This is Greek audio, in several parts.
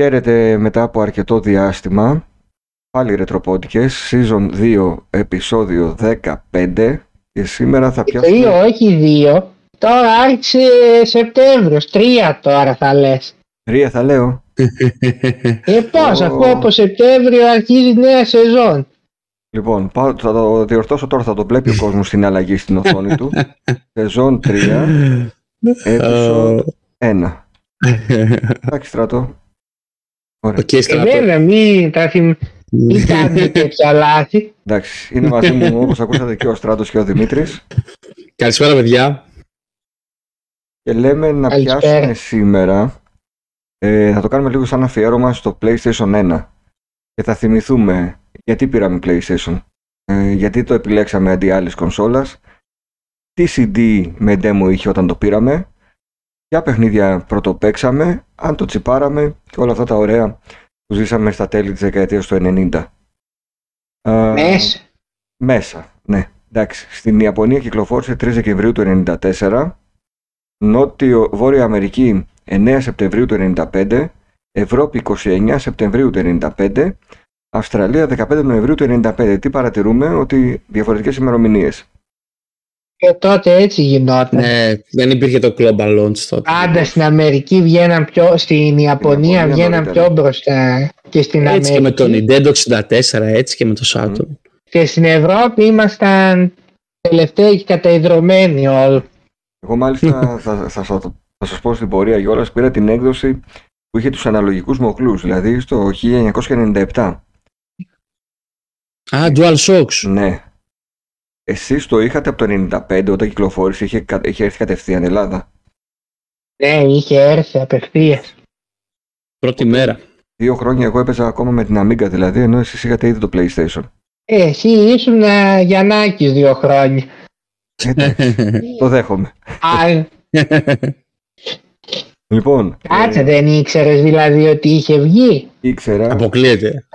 Χαίρετε μετά από αρκετό διάστημα. Πάλι ρετροπόντικες, Season 2, επεισόδιο 15. Και σήμερα θα πιάσουμε... Όχι δύο. Τώρα άρχισε Σεπτέμβριος. 3 τώρα θα λες. 3 θα λέω. Πώς, αφού από Σεπτέμβριο αρχίζει νέα σεζόν. Λοιπόν, θα το διορθώσω τώρα, θα το βλέπει ο κόσμος στην αλλαγή στην οθόνη του. Σεζόν 3, επεισόδιο 1. Εντάξει, Στράτο. Ωραία. Βέβαια, μην τα κάνετε πια λάθη. Εντάξει, είναι μαζί μου όπως ακούσατε και ο Στράτος και ο Δημήτρης. Καλησπέρα, παιδιά. Και λέμε να πιάσουμε σήμερα, θα το κάνουμε λίγο σαν αφιέρωμα στο PlayStation 1. Και θα θυμηθούμε γιατί πήραμε PlayStation, γιατί το επιλέξαμε αντί άλλης κονσόλας, τι CD με demo είχε όταν το πήραμε, ποια παιχνίδια πρωτοπαίξαμε, αν το τσιπάραμε και όλα αυτά τα ωραία που ζήσαμε στα τέλη της δεκαετίας του 90. Μέσα, ναι. Εντάξει, στην Ιαπωνία κυκλοφόρησε 3 Δεκεμβρίου του 94, Βόρεια Αμερική 9 Σεπτεμβρίου του 95, Ευρώπη 29 Σεπτεμβρίου του 95, Αυστραλία 15 Νοεμβρίου του 95. Τι παρατηρούμε? Ότι διαφορετικές ημερομηνίες. Και τότε έτσι γινόταν. Ναι, δεν υπήρχε το global launch τότε. Πάντα στην Αμερική βγαίναν πιο, στην Ιαπωνία βγαίναν πιο μπροστά και στην έτσι Αμερική. Έτσι και με το Nintendo 64, έτσι και με το Saturn. Και στην Ευρώπη ήμασταν τελευταίοι και καταϊδρωμένοι όλοι. Εγώ μάλιστα θα σας πω στην πορεία γιόλας, πήρα την έκδοση που είχε τους αναλογικούς μοχλούς, δηλαδή στο 1997. Α, DualShock. Ναι. Εσείς το είχατε από το 95 όταν κυκλοφόρησε, είχε έρθει κατευθείαν Ελλάδα. Ναι, είχε έρθει απευθείας. Πρώτη μέρα. 2 χρόνια εγώ έπαιζα ακόμα με την Amiga δηλαδή, ενώ εσείς είχατε ήδη το PlayStation. Εσύ ήσουν Γιαννάκης 2 χρόνια. Το δέχομαι. Λοιπόν. Κάτσε, δεν ήξερες δηλαδή ότι είχε βγει? Ήξερα. Αποκλείεται.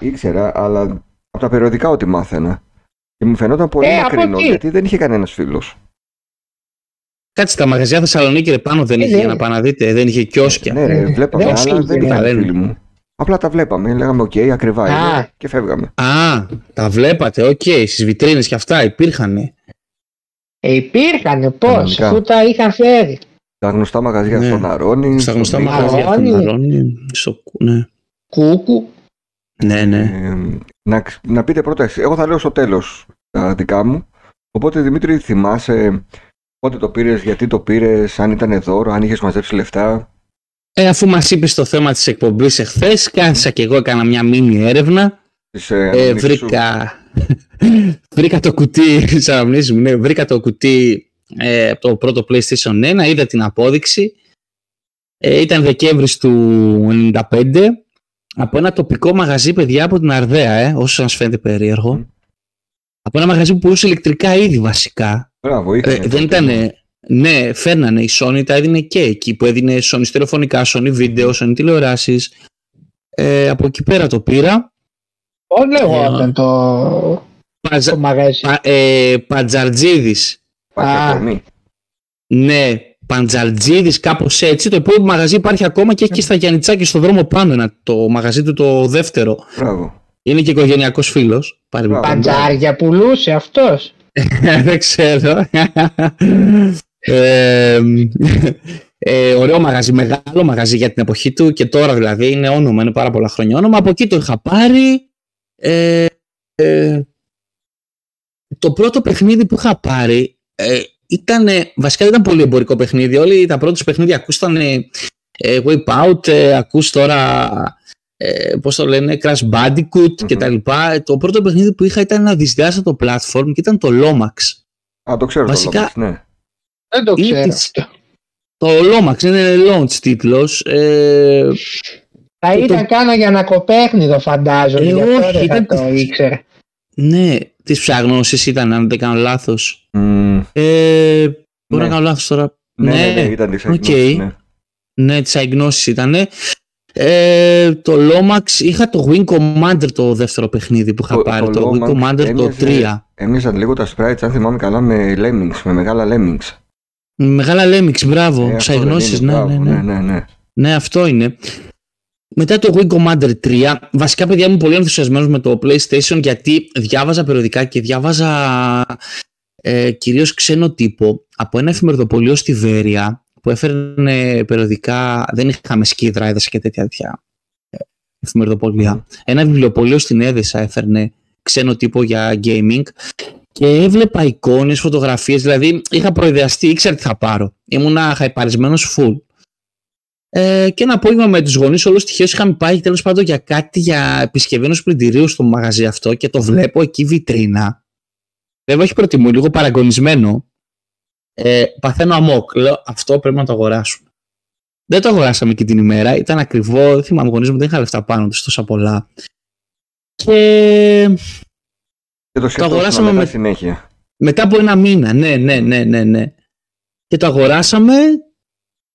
Ήξερα, αλλά από τα περιοδικά ό,τι μάθαινα. Και μου φαινόταν πολύ μακρινό, γιατί δεν είχε κανένας φίλος. Κάτσε, τα μαγαζιά Θεσσαλονίκη ρε, πάνω δεν είχε, για να πάνε να δείτε, δεν είχε κιόσκια. Ναι ρε, βλέπαμε, αλλά δεν ήταν φίλοι μου. Απλά τα βλέπαμε, λέγαμε οκ, ακριβά είναι και φεύγαμε. Α, τα βλέπατε, οκ, στις βιτρίνες και αυτά υπήρχανε. Υπήρχανε, πώς, αφού τα είχαν φέρει. Τα γνωστά μαγαζιά στον Αρώνη. Στα γνωστά μαγαζιά στον Αρώνη, Κούκου. Ναι, ναι. Να πείτε πρώτα εσύ. Εγώ θα λέω στο τέλος τα δικά μου. Οπότε, Δημήτρη, θυμάσαι πότε το πήρες, γιατί το πήρες, αν ήταν δώρο, αν είχες μαζέψει λεφτά. Αφού μας είπες το θέμα της εκπομπής εχθές, κάθισα και εγώ, έκανα μια μίνι έρευνα. Βρήκα το κουτί της αναμνήσεις μου, ναι, βρήκα το κουτί το πρώτο PlayStation 1, είδα την απόδειξη. Ήταν Δεκέμβρης του 95. Από ένα τοπικό μαγαζί, παιδιά, από την Αρδαία, όσο σας φαίνεται περίεργο. Από ένα μαγαζί που πουλούσε ηλεκτρικά είδη βασικά. Μπράβο, δεν ήταν. Ναι, φέρνανε. Η Sony τα έδινε και εκεί που έδινε Sony τηλεφωνικά, Sony βίντεο, Sony τηλεοράσεις. Από εκεί πέρα το πήρα. Πώς λεγόταν το μαγαζί? Παντζαρτζίδης. Ναι, Παντζαρτζίδης, κάπως έτσι. Το επόμενο μαγαζί υπάρχει ακόμα και εκεί στα Γιαννιτσάκη, στο δρόμο πάνω. Το μαγαζί του, το δεύτερο. Μπράβο. Είναι και οικογενειακός φίλος. Παντζάρια πουλούσε αυτός. Δεν ξέρω. Ωραίο μαγαζί, μεγάλο μαγαζί για την εποχή του και τώρα δηλαδή είναι όνομα, είναι πάρα πολλά χρόνια όνομα. Από εκεί το είχα πάρει. Το πρώτο παιχνίδι που είχα πάρει ήταν, βασικά δεν ήταν πολύ εμπορικό παιχνίδι. Όλοι τα πρώτα τους παιχνίδια ακούσαν Wipe Out, ακούς τώρα πώς το λένε, Crash Bandicoot κτλ. Το πρώτο παιχνίδι που είχα ήταν ένα δυσδιάστατο platform και ήταν το Lomax. Α, το ξέρω βασικά, το Lomax, ναι. Δεν το ξέρω. Το Lomax είναι launch τίτλος. Θα ήταν κάνα για να κοπέχνιδο φαντάζομαι. Όχι, δεν το ήξερα. Ναι, τις ψαγνώσεις ήταν, αν δεν κάνω λάθος. Μπορώ να κάνω λάθος τώρα. Ναι, ήταν τις αγνώσεις. Ναι, τις αγνώσεις ήταν. Το Lomax, είχα το Wing Commander, το δεύτερο παιχνίδι που είχα πάρει. Το Wing Commander το 3. Έμοιαζαν λίγο τα sprites, αν θυμάμαι καλά, με Lemmings, με μεγάλα Lemmings. Μεγάλα Lemmings, μπράβο. Ψαγνώσεις, ναι. Ναι, αυτό είναι. Μετά το Wing Commander 3, βασικά παιδιά ήμουν πολύ ενθουσιασμένος με το PlayStation γιατί διάβαζα περιοδικά και διάβαζα κυρίως ξένο τύπο από ένα εφημεριδοπωλείο στη Βέρεια που έφερνε περιοδικά, δεν είχαμε Σκίδρα, έδεσα και τέτοια εφημεριδοπωλεία. Ένα βιβλιοπωλείο στην Έδεσα έφερνε ξένο τύπο για gaming και έβλεπα εικόνες, φωτογραφίες, δηλαδή είχα προειδεαστεί, ήξερα τι θα πάρω. Ήμουνα χαϊπαρισμένος full. Και ένα απόγευμα με τους γονείς, όλους τυχαίως είχαμε πάει τέλος πάντων για κάτι για επισκευή ενός πλυντηρίου στο μαγαζί αυτό και το βλέπω εκεί βιτρίνα. Βέβαια, όχι προτιμού, λίγο παραγωνισμένο. Παθαίνω αμόκ. Λέω, αυτό πρέπει να το αγοράσουμε. Δεν το αγοράσαμε εκεί την ημέρα, ήταν ακριβό. Δεν θυμάμαι, γονείς μου δεν είχα λεφτά πάνω τους τόσα πολλά. Και το αγοράσαμε μετά συνέχεια. Μετά από ένα μήνα, ναι. Και το αγοράσαμε.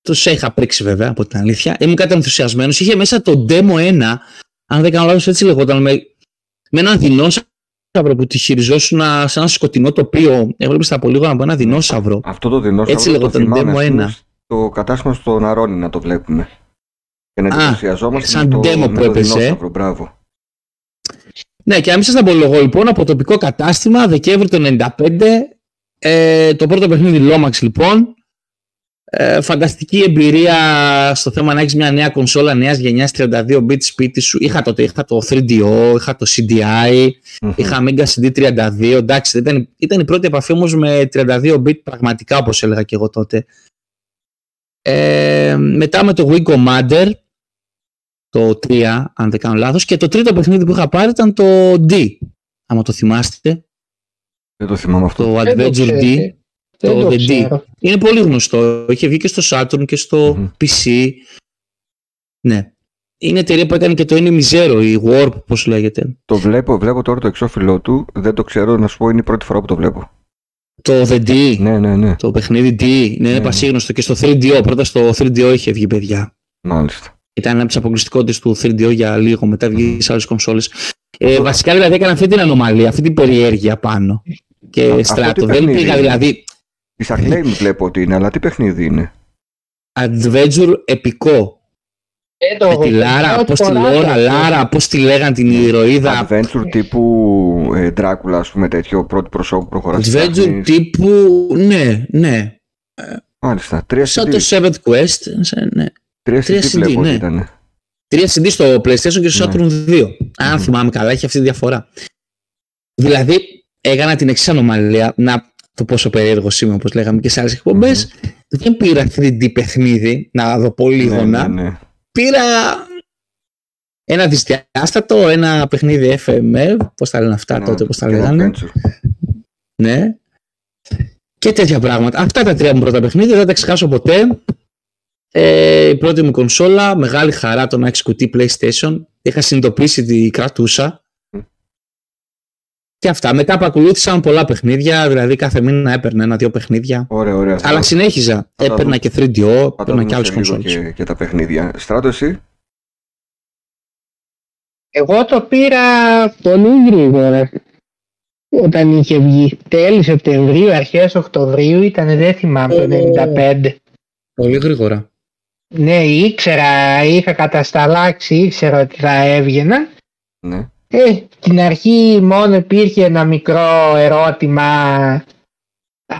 Το είχα πρίξει βέβαια από την αλήθεια. Ήμουν κάτι ενθουσιασμένος. Είχε μέσα το Demo 1, αν δεν κάνω λάθος έτσι λεγόταν, με έναν δεινόσαυρο που τη χειριζόσουν σε ένα σκοτεινό τοπίο. Έβλεπες τα απολύγωνα από ένα δεινόσαυρο. Αυτό το δεινόσαυρο έτσι λεγόταν το Demo 1. Το κατάστημα στον Αρώνη να το βλέπουμε. Και να ενθουσιαζόμαστε σαν το demo που έπαιζε. Ναι, και αν μην σας απολογώ λοιπόν από τοπικό κατάστημα, Δεκέμβρη του 1995, το πρώτο παιχνίδι Lomax λοιπόν. Φανταστική εμπειρία στο θέμα να έχεις μια νέα κονσόλα νέας γενιάς 32 bit σπίτι σου. Είχα τότε, είχα το 3DO, είχα το CDI, είχα Amiga CD32. Εντάξει, ήταν η πρώτη επαφή όμως με 32 bit πραγματικά, όπως έλεγα και εγώ τότε. Μετά με το Wing Commander το 3, αν δεν κάνω λάθος, και το τρίτο παιχνίδι που είχα πάρει ήταν το D, άμα το θυμάστε. Δεν το θυμάμαι αυτό. Το Adventure D. Το The D. Είναι πολύ γνωστό. Είχε βγει και στο Saturn και στο PC. Ναι. Είναι εταιρεία που έκανε και το Enemy Zero, η Warp, πώς λέγεται. Το βλέπω τώρα το εξώφυλλό του. Δεν το ξέρω, να σου πω, είναι η πρώτη φορά που το βλέπω. Το The D. Ναι. Το παιχνίδι D. Ναι, είναι πασίγνωστο. Και στο 3DO. Πρώτα στο 3DO είχε βγει, παιδιά. Μάλιστα. Ήταν ένα από τις αποκλειστικότητες του 3DO για λίγο. Μετά βγήκε σε άλλες κονσόλες. Βασικά δηλαδή έκανα αυτή την ανομαλία, αυτή την περιέργεια πάνω. Και Στράτο. Δεν πήγα δηλαδή. Τις acclaim βλέπω ότι είναι, αλλά τι παιχνίδι είναι? Adventure επικό. Με τη Λάρα, πώς τη Λάρα, πώς τη λέγαν την ηρωίδα. Adventure τύπου Dracula, ας πούμε, τέτοιο πρώτο προσώπου προχωράς. Adventure τύπου, ναι. Μάλιστα, 3CD. Σαν το 7th Quest, ναι. 3CD βλέπω ότι ήταν. 3CD στο PlayStation και στο Saturn 2. Αν θυμάμαι καλά, έχει αυτή τη διαφορά. Δηλαδή, έκανα την εξής ανομαλία, το πόσο περίεργο είμαι, όπως λέγαμε και σε άλλες εκπομπές, δεν πήρα 3D παιχνίδι, να δω πολύγωνα. Πήρα ένα δυσδιάστατο, ένα παιχνίδι FMV, πώς τα λένε αυτά τότε, πώς τα λέγανε. Ναι. Και τέτοια πράγματα. Αυτά τα τρία μου πρώτα παιχνίδια, δεν τα ξεχάσω ποτέ. Η πρώτη μου κονσόλα, μεγάλη χαρά το να έχεις κουτί PlayStation. Είχα συνειδητοποιήσει ότι κρατούσα. Και αυτά. Μετά παρακολούθησαν πολλά παιχνίδια, δηλαδή κάθε μήνα έπαιρνα ένα-δύο παιχνίδια. Ωραία. Αλλά συνέχιζα. Έπαιρνα και 3DO, έπαιρνα και άλλες κονσόλες. Και τα παιχνίδια. Στράτο, εσύ? Εγώ το πήρα πολύ γρήγορα. Όταν είχε βγει τέλη Σεπτεμβρίου, αρχές Οκτωβρίου, ήταν, δεν θυμάμαι, το 95. Πολύ γρήγορα. Ναι, ήξερα, είχα κατασταλάξει, ήξερα ότι θα έβγαινα. Ναι. Στην αρχή μόνο υπήρχε ένα μικρό ερώτημα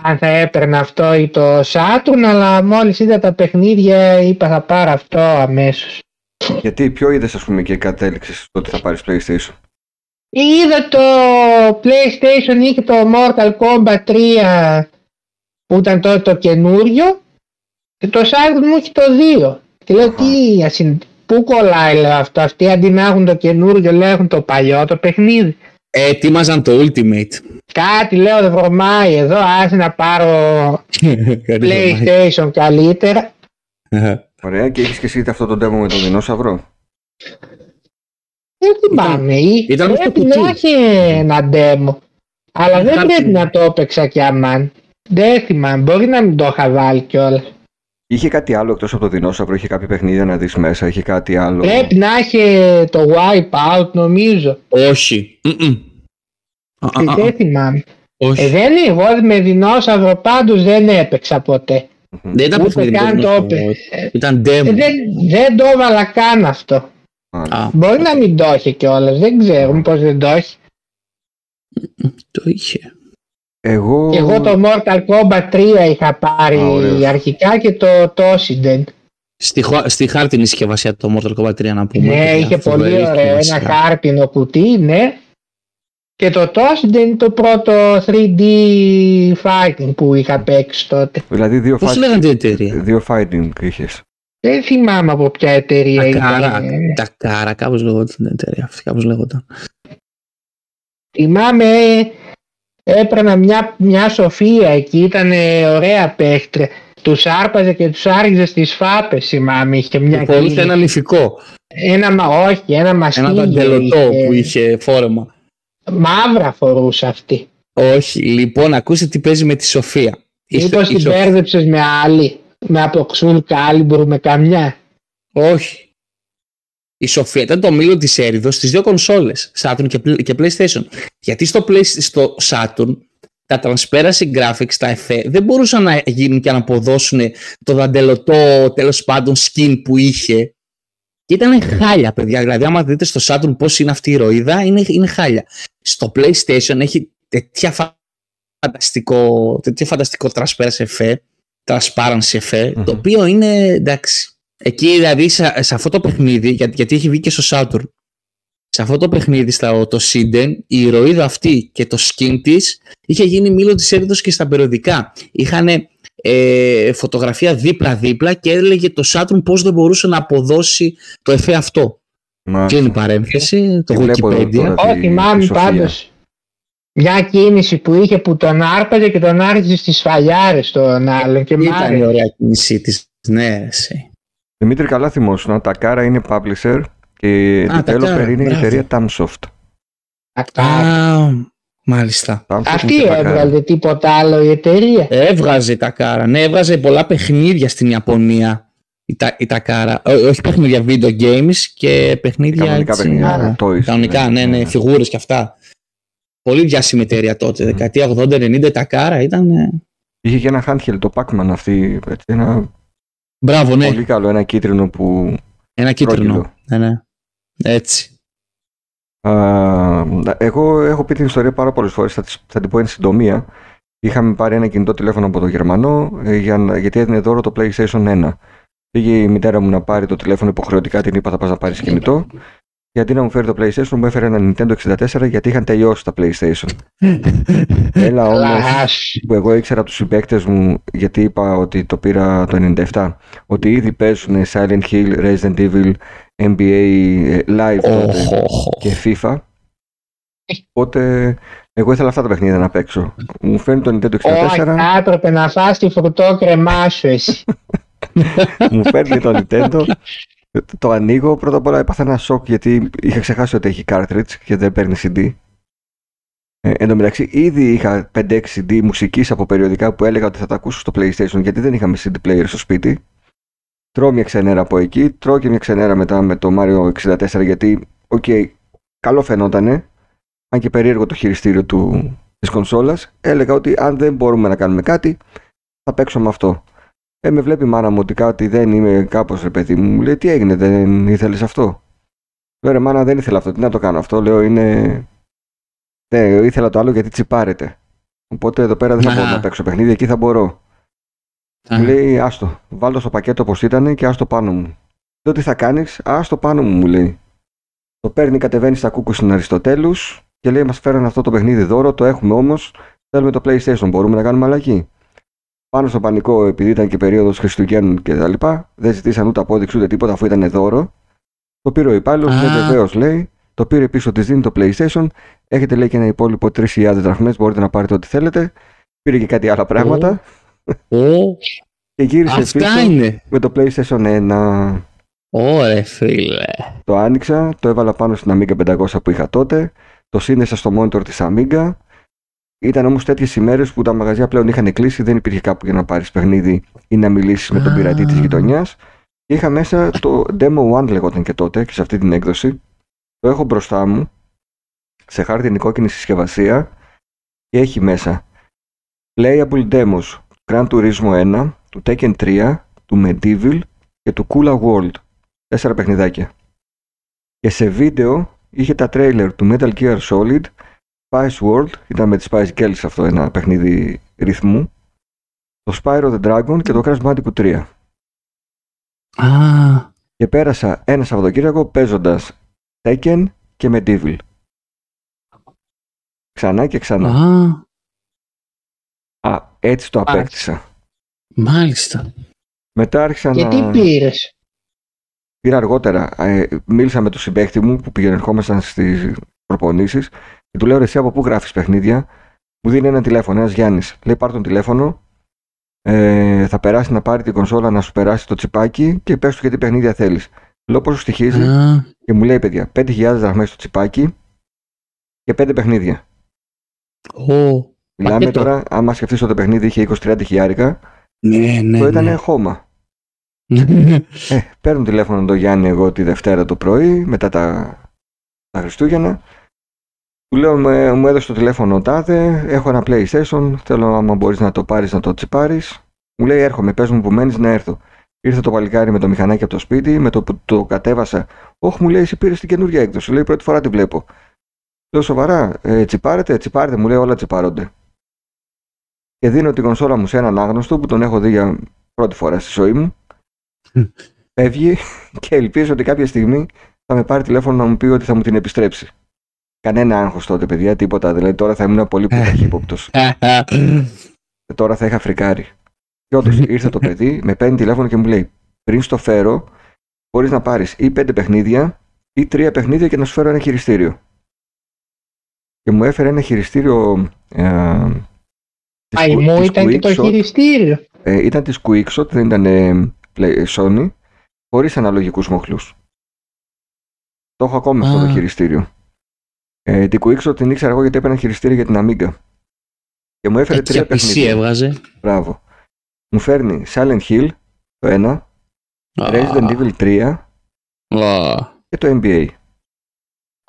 αν θα έπαιρνα αυτό ή το Saturn, αλλά μόλις είδα τα παιχνίδια είπα θα πάρω αυτό αμέσως. Γιατί ποιο είδες, ας πούμε, και κατέληξες ότι θα πάρεις PlayStation? Είδα το PlayStation, είχε το Mortal Kombat 3 που ήταν τότε το καινούριο και το Saturn μου είχε το 2 και λέω τι ασυντήρηση. Πού κολλάει, λέω, αυτό? Αυτοί αντί να έχουν το καινούργιο, λέω, έχουν το παλιό το παιχνίδι. Ετοίμαζαν το Ultimate. Κάτι, λέω, δεν βρωμάει εδώ, άσε να πάρω PlayStation καλύτερα. Ωραία, και έχεις και εσύ αυτό το demo με τον δεινόσαυρο? Δεν θυμάμαι, πρέπει να έχει ένα demo. Αλλά δεν πρέπει να το έπαιξα κι αμάν. Δεν θυμάμαι, μπορεί να μην το είχα βάλει κιόλα. Είχε κάτι άλλο εκτός από το δεινόσαυρο, είχε κάποια παιχνίδια να δεις μέσα, είχε κάτι άλλο? Πρέπει να είχε το Wipeout, νομίζω. Όχι. Δεν θυμάμαι. Δεν είναι, εγώ με δεινόσαυρο πάντως δεν έπαιξα ποτέ. Δεν ήταν παιχνίδι, ήταν demo. Δεν το έβαλα καν αυτό. Μπορεί να μην το είχε κιόλας, δεν ξέρουμε πως δεν το είχε. Το είχε. Εγώ το Mortal Kombat 3 είχα πάρει αρχικά και το Ocident. Στη χάρτινη συσκευασία το Mortal Kombat 3 να πούμε. Ναι, είχε πολύ ωραίο ένα χάρτινο κουτί, ναι. Και το TOS δεν είναι το πρώτο 3D fighting που είχα παίξει τότε. Δηλαδή δύο πώς λέγανε την εταιρεία. Δύο fighting είχες. Δεν θυμάμαι από ποια εταιρεία ήταν. Takara, κάπως λέγονταν την εταιρεία αυτή, κάπως λέγονταν. Θυμάμαι έπαιρνα μια σοφία εκεί, ήταν ωραία παίχτρια. Τους άρπαζε και τους άργιζε στις φάπες, θυμάμαι, είχε μια και είχε ένα νηφικό. Ένα μαστίγιο. Ένα ταντελωτό που είχε φόρεμα. Μαύρα φορούσε αυτή. Όχι, λοιπόν, ακούστε τι παίζει με τη Σοφία. Μήπως την μπέρδεψες με άλλη, με αποξούλ κάλιμπουρ, με καμιά. Όχι. Η Σοφία ήταν το μήλο της έριδος στις δύο κονσόλες, Saturn και PlayStation. Γιατί στο Saturn τα transparency graphics, τα εφέ, δεν μπορούσαν να γίνουν και να αποδώσουν το δαντελωτό τέλος πάντων skin που είχε. Και ήταν χάλια, παιδιά. Δηλαδή, άμα δείτε στο Saturn πώς είναι αυτή η ηρωίδα, είναι χάλια. Στο PlayStation έχει τέτοια φανταστικό transparency εφέ, το οποίο είναι εντάξει. Εκεί, δηλαδή, σε αυτό το παιχνίδι, γιατί έχει βγει και στο Saturn, σε αυτό το παιχνίδι, το Sinden, η ηρωίδα αυτή και το skin της είχε γίνει μήλο της έρηδος και στα περιοδικά. Είχανε φωτογραφία δίπλα-δίπλα και έλεγε το Saturn πως δεν μπορούσε να αποδώσει το εφέ αυτό. Και είναι η παρένθεση, το Wikipedia. Όχι, μάμη πάντως. Μια κίνηση που είχε που τον άρπαζε και τον άργησε στις φαλιάρες τον άλλον. Ήταν η ωραία κίνηση της νέας. Δημήτρη, καλά θυμόσουνα, Takara είναι publisher και το developer είναι η εταιρεία Tamsoft. Μάλιστα. Αυτή έβγαζε τίποτα άλλο η εταιρεία. Έβγαζε Takara. Ναι, έβγαζε πολλά παιχνίδια στην Ιαπωνία η Takara. Όχι παιχνίδια video games και παιχνίδια. Κανονικά έτσι, παιχνίδια. Κανονικά, ναι, φιγούρες και αυτά. Πολύ διάσημη εταιρεία τότε. Δεκαετία 80-90 η Takara ήταν. Είχε και ένα handheld, το Pac-Man αυτή. Έτσι, ένα... Μπράβο, ναι. Πολύ καλό, ένα κίτρινο που. Ένα κίτρινο. Ναι. Έτσι. Εγώ έχω πει την ιστορία πάρα πολλές φορές, θα την πω εν συντομία. Είχαμε πάρει ένα κινητό τηλέφωνο από τον Γερμανό γιατί έδινε δώρο το PlayStation 1. Πήγε η μητέρα μου να πάρει το τηλέφωνο υποχρεωτικά, την είπα θα πας να πάρεις κινητό. Γιατί να μου φέρει το PlayStation, μου έφερε ένα Nintendo 64 γιατί είχαν τελειώσει τα PlayStation. Έλα όμως που εγώ ήξερα από τους συμπαίκτες μου, γιατί είπα ότι το πήρα το 97, ότι ήδη παίζουν Silent Hill, Resident Evil, NBA Live και FIFA. Οπότε εγώ ήθελα αυτά τα παιχνίδια να παίξω. Μου φέρνει το Nintendo 64. Α, έπρεπε να φας τη φρουτόκρεμά σου εσύ. Μου φέρνει το Nintendo. Το ανοίγω, πρώτα απ' όλα έπαθα ένα σοκ γιατί είχα ξεχάσει ότι έχει cartridge και δεν παίρνει CD. Εν τω μεταξύ ήδη είχα 5-6 CD μουσικής από περιοδικά που έλεγα ότι θα τα ακούσω στο PlayStation γιατί δεν είχαμε CD player στο σπίτι. Τρώω μια ξενέρα από εκεί, τρώω και μια ξενέρα μετά με το Mario 64 γιατί, καλό φαινότανε, αν και περίεργο το χειριστήριο της κονσόλας, έλεγα ότι αν δεν μπορούμε να κάνουμε κάτι, θα παίξω με αυτό. Με βλέπει η μάνα μου ότι κάτι δεν είμαι κάπως, ρε παιδί μου, λέει τι έγινε, δεν ήθελες αυτό. Λέω ρε μάνα, δεν ήθελα αυτό, τι να το κάνω αυτό, λέω είναι... Ναι, ήθελα το άλλο γιατί τσιπάρετε. Οπότε εδώ πέρα δεν θα μπορώ να παίξω παιχνίδι, εκεί θα μπορώ. Μου λέει άστο, βάλω στο πακέτο όπως ήταν και άστο πάνω μου. Λέω τι θα κάνεις, άστο πάνω μου, μου λέει. Το παίρνει, κατεβαίνει στα Κούκου στην Αριστοτέλους και λέει μας φέραν αυτό το παιχνίδι δώρο, το έχουμε όμως, θέλουμε το PlayStation, μπορούμε να κάνουμε αλλαγή. Πάνω στο πανικό, επειδή ήταν και περίοδος Χριστουγέννων και τα λοιπά, δεν ζητήσαν ούτε απόδειξη ούτε τίποτα αφού ήταν δώρο. Το πήρε ο υπάλληλος, βεβαίως λέει, το πήρε πίσω, της δίνει το PlayStation, έχετε λέει και ένα υπόλοιπο 3.000 δραχμές, μπορείτε να πάρετε ό,τι θέλετε. Πήρε και κάτι άλλα πράγματα. Και γύρισε πίσω είναι. Με το PlayStation 1. Ωρε φίλε. Το άνοιξα, το έβαλα πάνω στην Amiga 500 που είχα τότε, το σύνδεσα στο monitor της Amiga. Ήταν όμως τέτοιες ημέρες που τα μαγαζιά πλέον είχαν κλείσει, δεν υπήρχε κάπου για να πάρεις παιχνίδι ή να μιλήσεις με τον πειρατή της γειτονιάς. Είχα μέσα το Demo 1 λεγόταν και τότε και σε αυτή την έκδοση. Το έχω μπροστά μου σε χάρτινη κόκκινη συσκευασία και έχει μέσα Playable Demos Grand Turismo 1, του Tekken 3, του Medieval και του Kula World. 4 παιχνιδάκια. Και σε βίντεο είχε τα τρέιλερ του Metal Gear Solid, Spice World, ήταν με τις Spice Girls αυτό, ένα παιχνίδι ρυθμού, το Spyro the Dragon και το Crash Bandicoot 3. Και πέρασα ένα Σαββατοκύριακο παίζοντας Tekken και Medieval. Ξανά και ξανά. Έτσι το απέκτησα. Μάλιστα. Μετά άρχισα να... Και τι πήρες? Πήρα αργότερα. Μίλησα με τον συμπαίκτη μου που πηγαινερχόμασταν στις προπονήσεις και του λέω, ρε εσύ από πού γράφεις παιχνίδια? Μου δίνει ένα τηλέφωνο, ένας Γιάννης. Λέει, πάρ' τον τηλέφωνο, θα περάσει να πάρει την κονσόλα, να σου περάσει το τσιπάκι και πες του γιατί παιχνίδια θέλεις. Λέω, πόσο στοιχίζει? Και μου λέει, παιδιά, 5.000 δραχμές το τσιπάκι και 5 παιχνίδια. Μιλάμε πακέτο. Τώρα, άμα σκεφτείς ότι το παιχνίδι είχε 20-30 χιλιάρικα, ναι, το ήταν χώμα. Παίρνω τηλέφωνο τον Γιάννη εγώ τη Δευτέρα το πρωί, μετά τα Χριστούγεννα. Του λέω, μου έδωσε το τηλέφωνο τάδε, έχω ένα PlayStation, θέλω άμα μπορείς να το πάρεις να το τσιπάρεις. Μου λέει, έρχομαι, πες μου που μένεις να έρθω. Ήρθε το παλικάρι με το μηχανάκι από το σπίτι, με το που το κατέβασα. Όχι, μου λέει, εσύ πήρες την καινούργια έκδοση. Λέει, πρώτη φορά τη βλέπω. Λέω, σοβαρά, τσιπάρετε, μου λέει, όλα τσιπάρονται. Και δίνω την κονσόλα μου σε έναν άγνωστο που τον έχω δει για πρώτη φορά στη ζωή μου. Φεύγει και ελπίζω ότι κάποια στιγμή θα με πάρει τηλέφωνο να μου πει ότι θα μου την επιστρέψει. Κανένα άγχος τότε, παιδιά, τίποτα. Δηλαδή τώρα θα ήμουν πολύ ταχύποπτος. Τώρα θα είχα φρικάρει. Και όντως ήρθε το παιδί, με παίρνει τηλέφωνο και μου λέει, πριν στο φέρω, μπορείς να πάρεις ή 5 παιχνίδια ή 3 παιχνίδια και να σου φέρω ένα χειριστήριο. Και μου έφερε ένα χειριστήριο. Μου ήταν και το χειριστήριο. Ήταν της Quickshot, δεν ήταν Sony, χωρίς αναλογικούς μοχλούς. Το έχω ακόμα αυτό το χειριστήριο. Την Quickshot την ήξερα εγώ γιατί έπαιρνα χειριστήριο για την Amiga. Και μου έφερε 3 παιχνίδια. Έβγαζε. Μπράβο. Μου φέρνει Silent Hill, το ένα, Resident Evil 3 και το NBA.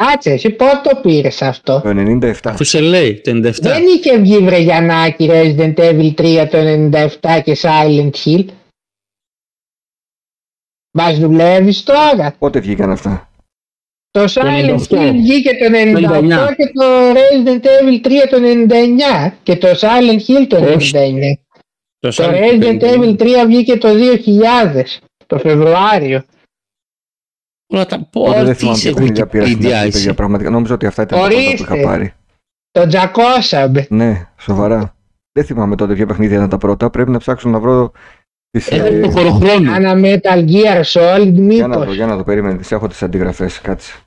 Κάτσε, εσύ πότε το πήρες αυτό? Το 97. Αφού σε λέει, το 97. Δεν είχε βγει βρε Γιαννάκη Resident Evil 3 το 97 και Silent Hill. Μας δουλεύεις τώρα. Πότε βγήκαν αυτά? Το Silent Hill βγήκε το 98 και το Resident Evil 3 το 99 και το Silent Hill το 99. Το Resident Evil 3 βγήκε το 2000, το Φεβρουάριο. Όλα τα πόδια σε Wikipedia. Πραγματικά νόμιζα ότι αυτά ήταν τα πρώτα που είχα πάρει. Το τζακώσαμε. Ναι, σοβαρά. Δεν θυμάμαι τότε ποια παιχνίδια ήταν τα πρώτα. Πρέπει να ψάξω να βρω. Έχετε το χωροχρόνο. Κάνα Metal Gear Solid, μήπως? Για να το περίμενε. Έχω τις αντιγραφές. Κάτσε.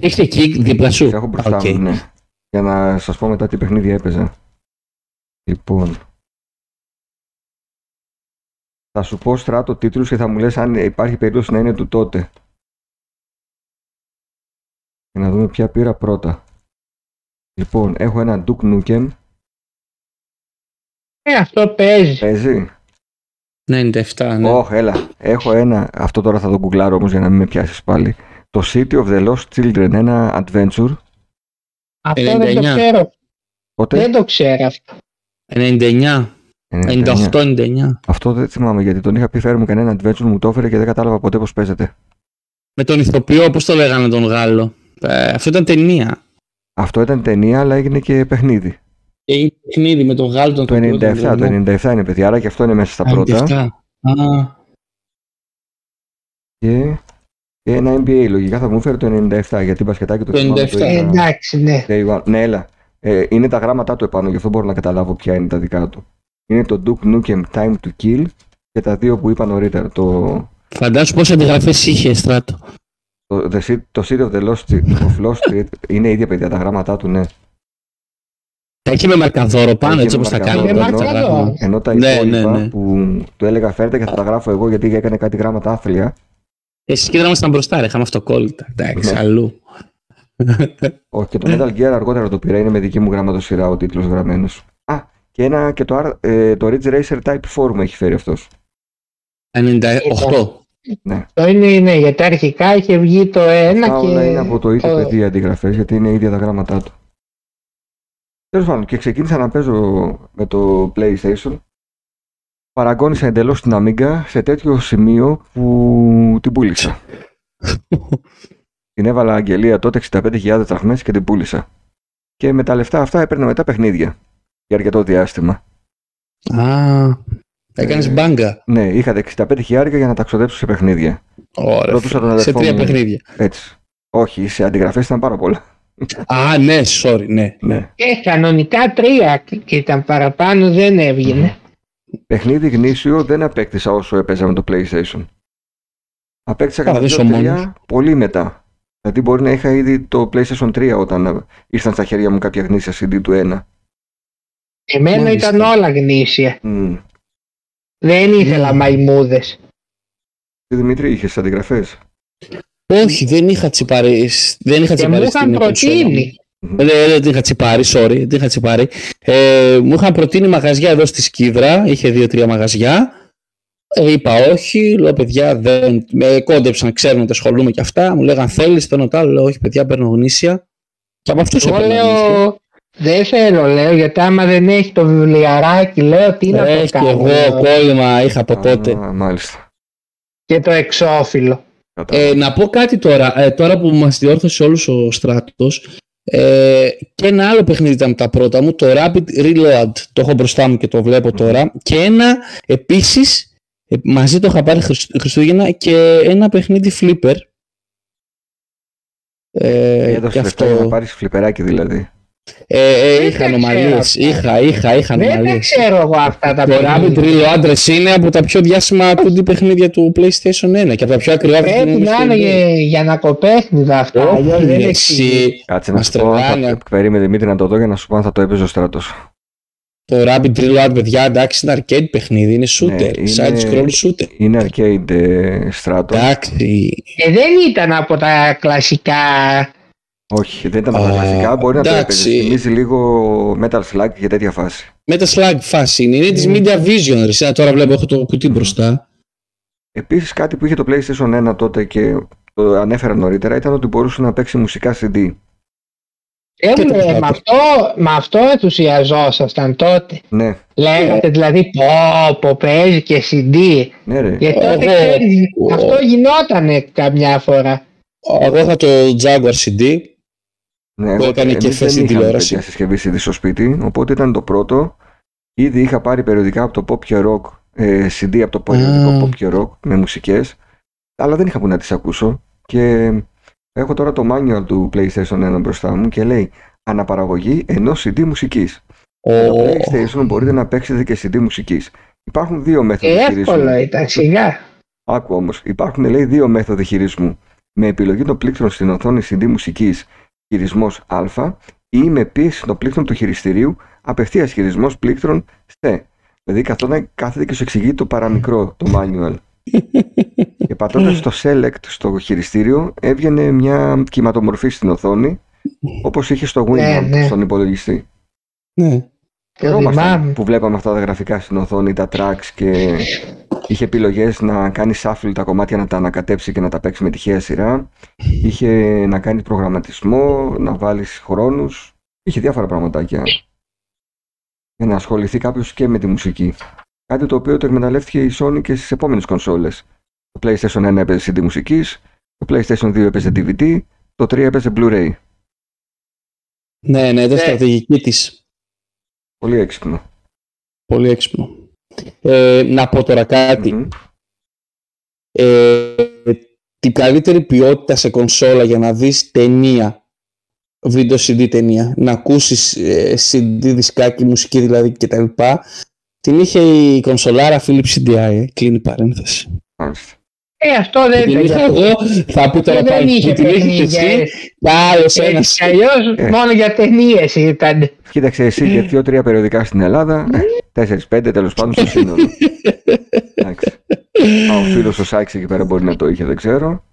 Έχετε εκεί δίπλα σου? Έχω μπροστά μου, ναι. Για να σας πω μετά τι παιχνίδια έπαιζα. Λοιπόν. Θα σου πω Στράτο τίτλους και θα μου λες αν υπάρχει περίπτωση να είναι του τότε. Και να δούμε ποια πήρα πρώτα. Λοιπόν, έχω ένα Duke Nukem. Αυτό παίζει. Παίζει. 97, ναι. Όχι, έλα. Έχω ένα, αυτό τώρα θα το γκουγκλάρω όμως για να μην με πιάσεις πάλι. Το City of the Lost Children, ένα adventure. Αυτό 99. Δεν το ξέρω. Πότε? Δεν το ξέρω αυτό. 99. 98-99. Αυτό δεν θυμάμαι γιατί τον είχα πει φέρει μου κανένα adventure, μου το έφερε και δεν κατάλαβα ποτέ πως παίζεται. Με τον ηθοποιό, πώς το λέγανε τον Γάλλο? Αυτό ήταν ταινία. Αυτό ήταν ταινία αλλά έγινε και παιχνίδι. Έγινε παιχνίδι με τον Γάλλο τον ηθοποιό. Το 97 είναι παιδιά, άρα και αυτό είναι μέσα στα πρώτα. 97. Και ένα NBA λογικά θα μου φέρει το 97 γιατί μπασκετάκι το 97. Το εντάξει, ναι. Ναι, έλα. Είναι τα γράμματά του επάνω, γι' αυτό μπορώ να καταλάβω ποια είναι τα δικά του. Είναι το Duke Nukem Time to Kill και τα δύο που είπα νωρίτερα. Φαντάσου πόσες αντιγραφές είχε, Στράτο. Το City of the Lost είναι ίδια παιδιά, τα γράμματά του, ναι. Τα είχε με μαρκαδόρο πάνω, έτσι όπως τα κάνω. Ενώ τα υπόλοιπα που του έλεγα φέρτε και θα τα γράφω εγώ γιατί έκανε κάτι γράμματα άθλια. Εσύ και ήμασταν μπροστά, είχαμε αυτοκόλλητα. Εντάξει, αλλού. Όχι, και το Metal Gear αργότερα το πήρα, είναι με δική μου γραμματοσυρά ο τίτλος γραμμένος. Και ένα και το Ridge Racer Type 4 μου έχει φέρει αυτός. 98. Ναι. Το είναι γιατί αρχικά είχε βγει το ένα και... Όλα είναι από το ίδιο παιδί αντιγραφές γιατί είναι ίδια τα γράμματά του. Τέλος πάντων, και ξεκίνησα να παίζω με το PlayStation. Παραγκώνησα εντελώς την Amiga σε τέτοιο σημείο που την πούλησα. Την έβαλα αγγελία τότε 65.000 δραχμές και την πούλησα. Και με τα λεφτά αυτά έπαιρνα μετά παιχνίδια. Για αρκετό διάστημα. Α, έκανες μπάγκα. Ναι, είχα 65.000 για να τα ξοδέψω σε παιχνίδια. Ωραία. Σε τρία παιχνίδια. Έτσι. Όχι, σε αντιγραφές ήταν πάρα πολλά. Α, ναι, sorry, ναι. Ναι. Κανονικά τρία και ήταν παραπάνω, δεν έβγαινε. Παιχνίδι γνήσιο δεν απέκτησα όσο έπαιζα με το PlayStation. Απέκτησα κατά πολύ μετά. Δηλαδή μπορεί να είχα ήδη το PlayStation 3 όταν ήρθαν στα χέρια μου κάποια γνήσια CD του 1. Εμένα μάλιστα. Ήταν όλα γνήσια. Mm. Δεν ήθελα μαϊμούδες. Και Δημήτρη, είχες αντιγραφές? Όχι, δεν είχα τσιπάρει. Δεν είχα τσιπάρει στην προτείνει. Δεν είχα τσιπάρει, sorry. Μου είχαν προτείνει μαγαζιά εδώ στη Σκίδρα. Είχε 2-3 μαγαζιά. Είπα όχι, λέω παιδιά, δεν... με κόντεψαν, ξέρουν ότι ασχολούμαι και αυτά. Μου λέγαν θέλεις, παίρνω τ' άλλο. Λέω όχι παιδιά, παίρνω γνήσια. Και από αυτούς έπαιρνω γνήσια. Δεν θέλω, λέω, γιατί άμα δεν έχει το βιβλιαράκι, λέω τι να το κάνω. Εγώ κόλλημα είχα από τότε. Μάλιστα. Και το εξώφυλλο. Να πω κάτι τώρα, τώρα που μας διόρθωσε όλους ο Στράτος, και ένα άλλο παιχνίδι ήταν τα πρώτα μου, το Rapid Reload, το έχω μπροστά μου και το βλέπω τώρα, και ένα επίσης, μαζί το είχα πάρει Χριστούγεννα, και ένα παιχνίδι Flipper. Και αυτό είχα πάρει φλιπεράκι δηλαδή. Είχα ανομαλίες. Δεν τα ξέρω εγώ αυτά τα παιχνίδια. Το Rabbit Reload Address είναι από τα πιο διάσημα 2D παιχνίδια του PlayStation 1 και από τα πιο ακριβά. Πρέπει να είναι για να κοπέχνιδα αυτά. Κάτσε να σου πω. Περίμενε Δημήτρη να το δω για να σου πω αν θα το έπαιζε ο Στράτος. Το Rabbit Reload, παιδιά, εντάξει, είναι arcade παιχνίδι, είναι shooter, side scroll shooter. Είναι arcade, Στράτος. Δεν ήταν από τα κλασικά. Όχι, δεν ήταν μεταφραστικά, μπορεί να το έπαιζε. Θυμίζει λίγο Metal Slug και τέτοια φάση. Metal Slug φάση είναι, είναι της Media Vision, εσένα τώρα βλέπω έχω το κουτί μπροστά. Επίσης κάτι που είχε το PlayStation 1 τότε και το ανέφερα νωρίτερα ήταν ότι μπορούσε να παίξει μουσικά CD. Με αυτό ενθουσιαζόσασταν τότε. Ναι. Λέγατε δηλαδή πω παίζει και CD. Ναι, ρε. Και τότε αυτό γινότανε καμιά φορά. Εγώ είχα το Jaguar CD. Ναι, το έκανε και χθε στην τηλεόραση. Είχα συσκευή CD στο σπίτι, οπότε ήταν το πρώτο. Ήδη είχα πάρει περιοδικά από το Pop και Rock, CD από το περιοδικό Pop και Rock με μουσικές, αλλά δεν είχα που να τις ακούσω. Και έχω τώρα το manual του PlayStation 1 μπροστά μου και λέει αναπαραγωγή ενός CD μουσικής. Το PlayStation μπορείτε να παίξετε και CD μουσικής. Υπάρχουν δύο μέθοδοι χειρισμού. Εύκολο ήταν, σιγά. Άκου όμως, υπάρχουν λέει δύο μέθοδοι χειρισμού. Με επιλογή των πλήκτρων στην οθόνη CD μουσικής χειρισμός Α ή με πίεση των πλήκτρων του χειριστηρίου απευθείας χειρισμός πλήκτρων Σ. Δηλαδή κάθεται και σου εξηγεί το παραμικρό, το manual. Και πατώντας το Select στο χειριστήριο έβγαινε μια κυματομορφή στην οθόνη όπως είχε στο Windows στον υπολογιστή. Ναι. Χαιρόμασταν που βλέπαμε αυτά τα γραφικά στην οθόνη, τα tracks και... Είχε επιλογές να κάνει shuffle τα κομμάτια, να τα ανακατέψει και να τα παίξει με τυχαία σειρά. Είχε να κάνει προγραμματισμό, να βάλεις χρόνους. Είχε διάφορα πραγματάκια. Για να ασχοληθεί κάποιος και με τη μουσική. Κάτι το οποίο το εκμεταλλεύτηκε η Sony και στις επόμενες κονσόλες. Το PlayStation 1 έπαιζε CD μουσικής, το PlayStation 2 έπαιζε DVD, το 3 έπαιζε Blu-ray. Ναι, ναι, ήταν στρατηγική της. Πολύ έξυπνο. Πολύ έξυπνο. Να πω τώρα κάτι. Την καλύτερη ποιότητα σε κονσόλα για να δεις ταινία, βίντεο CD ταινία, να ακούσεις CD δισκάκι, μουσική δηλαδή κτλ. Την είχε η κονσολάρα Philips CDI, κλείνει παρένθεση. Αυτό δεν την είχα εγώ, θα πω τώρα πάλι που την είχες εσύ, άλλος ένας. Αλλιώς μόνο για ταινίες ήταν. Κοίταξε εσύ και 2-3 περιοδικά στην Ελλάδα, 4-5 τέλος πάντων στο σύνολο. Εντάξει. Ο φίλος ο Σάκης εκεί πέρα μπορεί να το είχε, δεν ξέρω.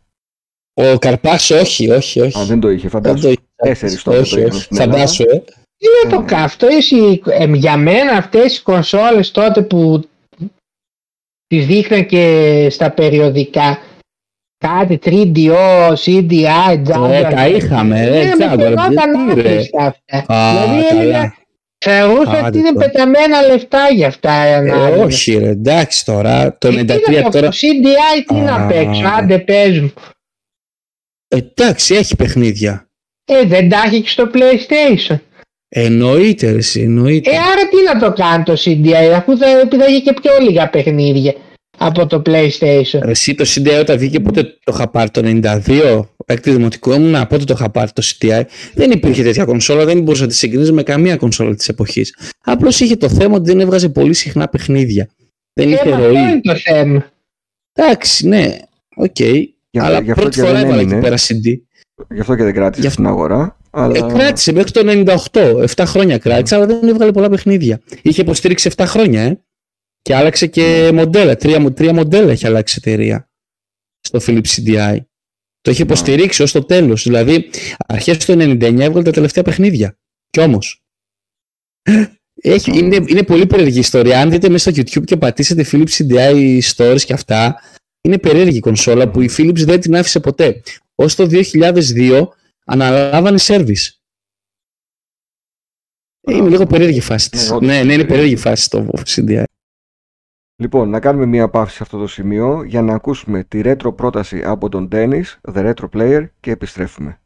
Ο Καρπάς όχι. Α, δεν το είχε, φαντάσου. 4 τότε το είχε στην Ελλάδα. Φαντάσου, είναι το καυτό, για μένα αυτές οι κονσόλες τότε που... Τις δείχναν και στα περιοδικά κάτι 3DO, CDI, Jaguar. Τα είχαμε, Jaguar. Θεωρούσα ότι είναι πεταμένα λεφτά για αυτά. Όχι, εντάξει τώρα. Το CDI τι να παίξω, άντε παίζουν. Εντάξει, έχει παιχνίδια. Δεν τα έχει και στο PlayStation. Εννοείται, εσύ, εννοείται. Άρα τι να το κάνει το CDI, αφού θα είχε και πιο λίγα παιχνίδια από το PlayStation. Εσύ το CDI όταν βγήκε, πότε το είχα πάρει, το 92, έκτη δημοτικού ήμουνα, πότε το είχα πάρει το CDI. Δεν υπήρχε τέτοια κονσόλα, δεν μπορούσα να τη συγκρίνεις με καμία κονσόλα της εποχής. Απλώς είχε το θέμα ότι δεν έβγαζε πολύ συχνά παιχνίδια. Δεν είχε ροή. Αυτό είναι το θέμα. Εντάξει, ναι, οκ. Okay. Αλλά για πρώτη φορά έβαλα εκεί πέρα CD. Γι' αυτό και δεν κράτησε στην αγορά. Αλλά... κράτησε μέχρι το 98. 7 χρόνια κράτησε, αλλά δεν έβγαλε πολλά παιχνίδια. Είχε υποστήριξη 7 χρόνια, Και άλλαξε και μοντέλα. Τρία μοντέλα έχει αλλάξει η εταιρεία στο Philips CDI. Το είχε υποστηρίξει ως το τέλος. Δηλαδή, αρχές του 99 έβγαλε τα τελευταία παιχνίδια. Κι όμως. Είναι πολύ περίεργη ιστορία. Αν δείτε μέσα στο YouTube και πατήσετε Philips CDI stories και αυτά, είναι περίεργη κονσόλα που η Philips δεν την άφησε ποτέ. Ως το 2002 αναλάβανε service. Είναι λίγο περίεργη φάση της. Ναι, είναι περίεργη φάση το CDI. Λοιπόν, να κάνουμε μία παύση σε αυτό το σημείο για να ακούσουμε τη ρέτρο πρόταση από τον Dennis, The Retro Player, και επιστρέφουμε.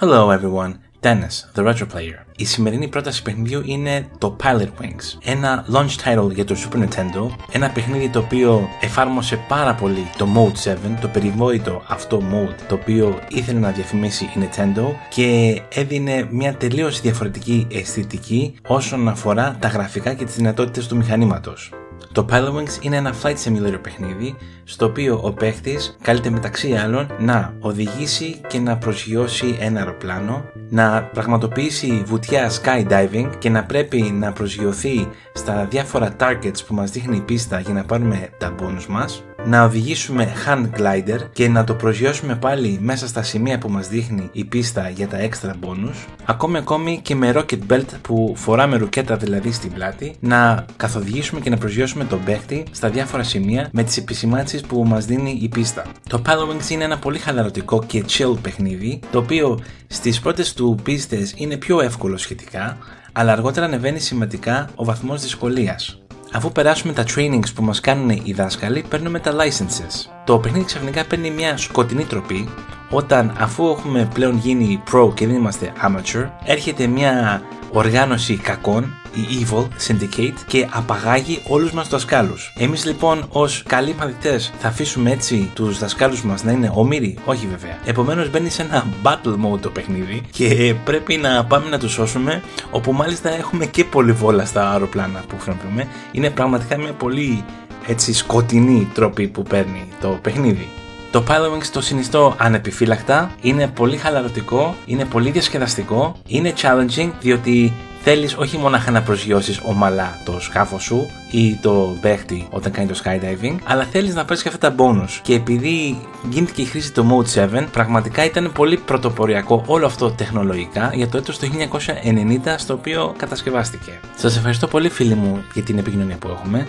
Hello everyone, Dennis, The Retro Player. Η σημερινή πρόταση παιχνιδιού είναι το Pilot Wings, ένα launch title για το Super Nintendo, ένα παιχνίδι το οποίο εφάρμοσε πάρα πολύ το Mode 7, το περιβόητο αυτό Mode το οποίο ήθελε να διαφημίσει η Nintendo και έδινε μια τελείως διαφορετική αισθητική όσον αφορά τα γραφικά και τις δυνατότητες του μηχανήματος. Το Pilot Wings είναι ένα flight simulator παιχνίδι, στο οποίο ο παίχτης καλείται μεταξύ άλλων να οδηγήσει και να προσγειώσει ένα αεροπλάνο, να πραγματοποιήσει βουτιά skydiving και να πρέπει να προσγειωθεί στα διάφορα targets που μας δείχνει η πίστα για να πάρουμε τα bonus μας, να οδηγήσουμε hand glider και να το προσγειώσουμε πάλι μέσα στα σημεία που μας δείχνει η πίστα για τα extra bonus, ακόμη και με rocket belt που φοράμε ρουκέτα δηλαδή στην πλάτη, να καθοδηγήσουμε και να προσγειώσουμε τον παίχτη στα διάφορα σημεία με τις επισημάνσεις που μας δίνει η πίστα. Το Pilot Wings είναι ένα πολύ χαλαρωτικό και chill παιχνίδι, το οποίο στις πρώτες του πίστες είναι πιο εύκολο σχετικά, αλλά αργότερα ανεβαίνει σημαντικά ο βαθμός δυσκολίας. Αφού περάσουμε τα trainings που μας κάνουν οι δάσκαλοι, παίρνουμε τα licenses. Το παιχνίδι ξαφνικά παίρνει μια σκοτεινή τροπή, όταν αφού έχουμε πλέον γίνει pro και δεν είμαστε amateur, έρχεται μια οργάνωση κακών, η Evil Syndicate, και απαγάγει όλους μας τους δασκάλους. Εμείς λοιπόν ως καλοί μαθητές θα αφήσουμε έτσι τους δασκάλους μας να είναι ομήροι? Όχι βέβαια. Επομένως μπαίνει σε ένα battle mode το παιχνίδι και πρέπει να πάμε να τους σώσουμε, όπου μάλιστα έχουμε και πολυβόλα στα αεροπλάνα που χρησιμοποιούμε. Είναι πραγματικά μια πολύ έτσι σκοτεινή τρόπη που παίρνει το παιχνίδι. Το Pilot Wings το συνιστώ ανεπιφύλακτα, είναι πολύ χαλαρωτικό, είναι πολύ διασκεδαστικό, είναι challenging διότι θέλεις όχι μονάχα να προσγειώσεις ομαλά το σκάφος σου ή το παίχτη όταν κάνει το skydiving, αλλά θέλεις να παίρνεις και αυτά τα bonus. Και επειδή γίνεται και η χρήση του Mode 7, πραγματικά ήταν πολύ πρωτοποριακό όλο αυτό τεχνολογικά για το έτος το 1990 στο οποίο κατασκευάστηκε. Σας ευχαριστώ πολύ φίλοι μου για την επικοινωνία που έχουμε.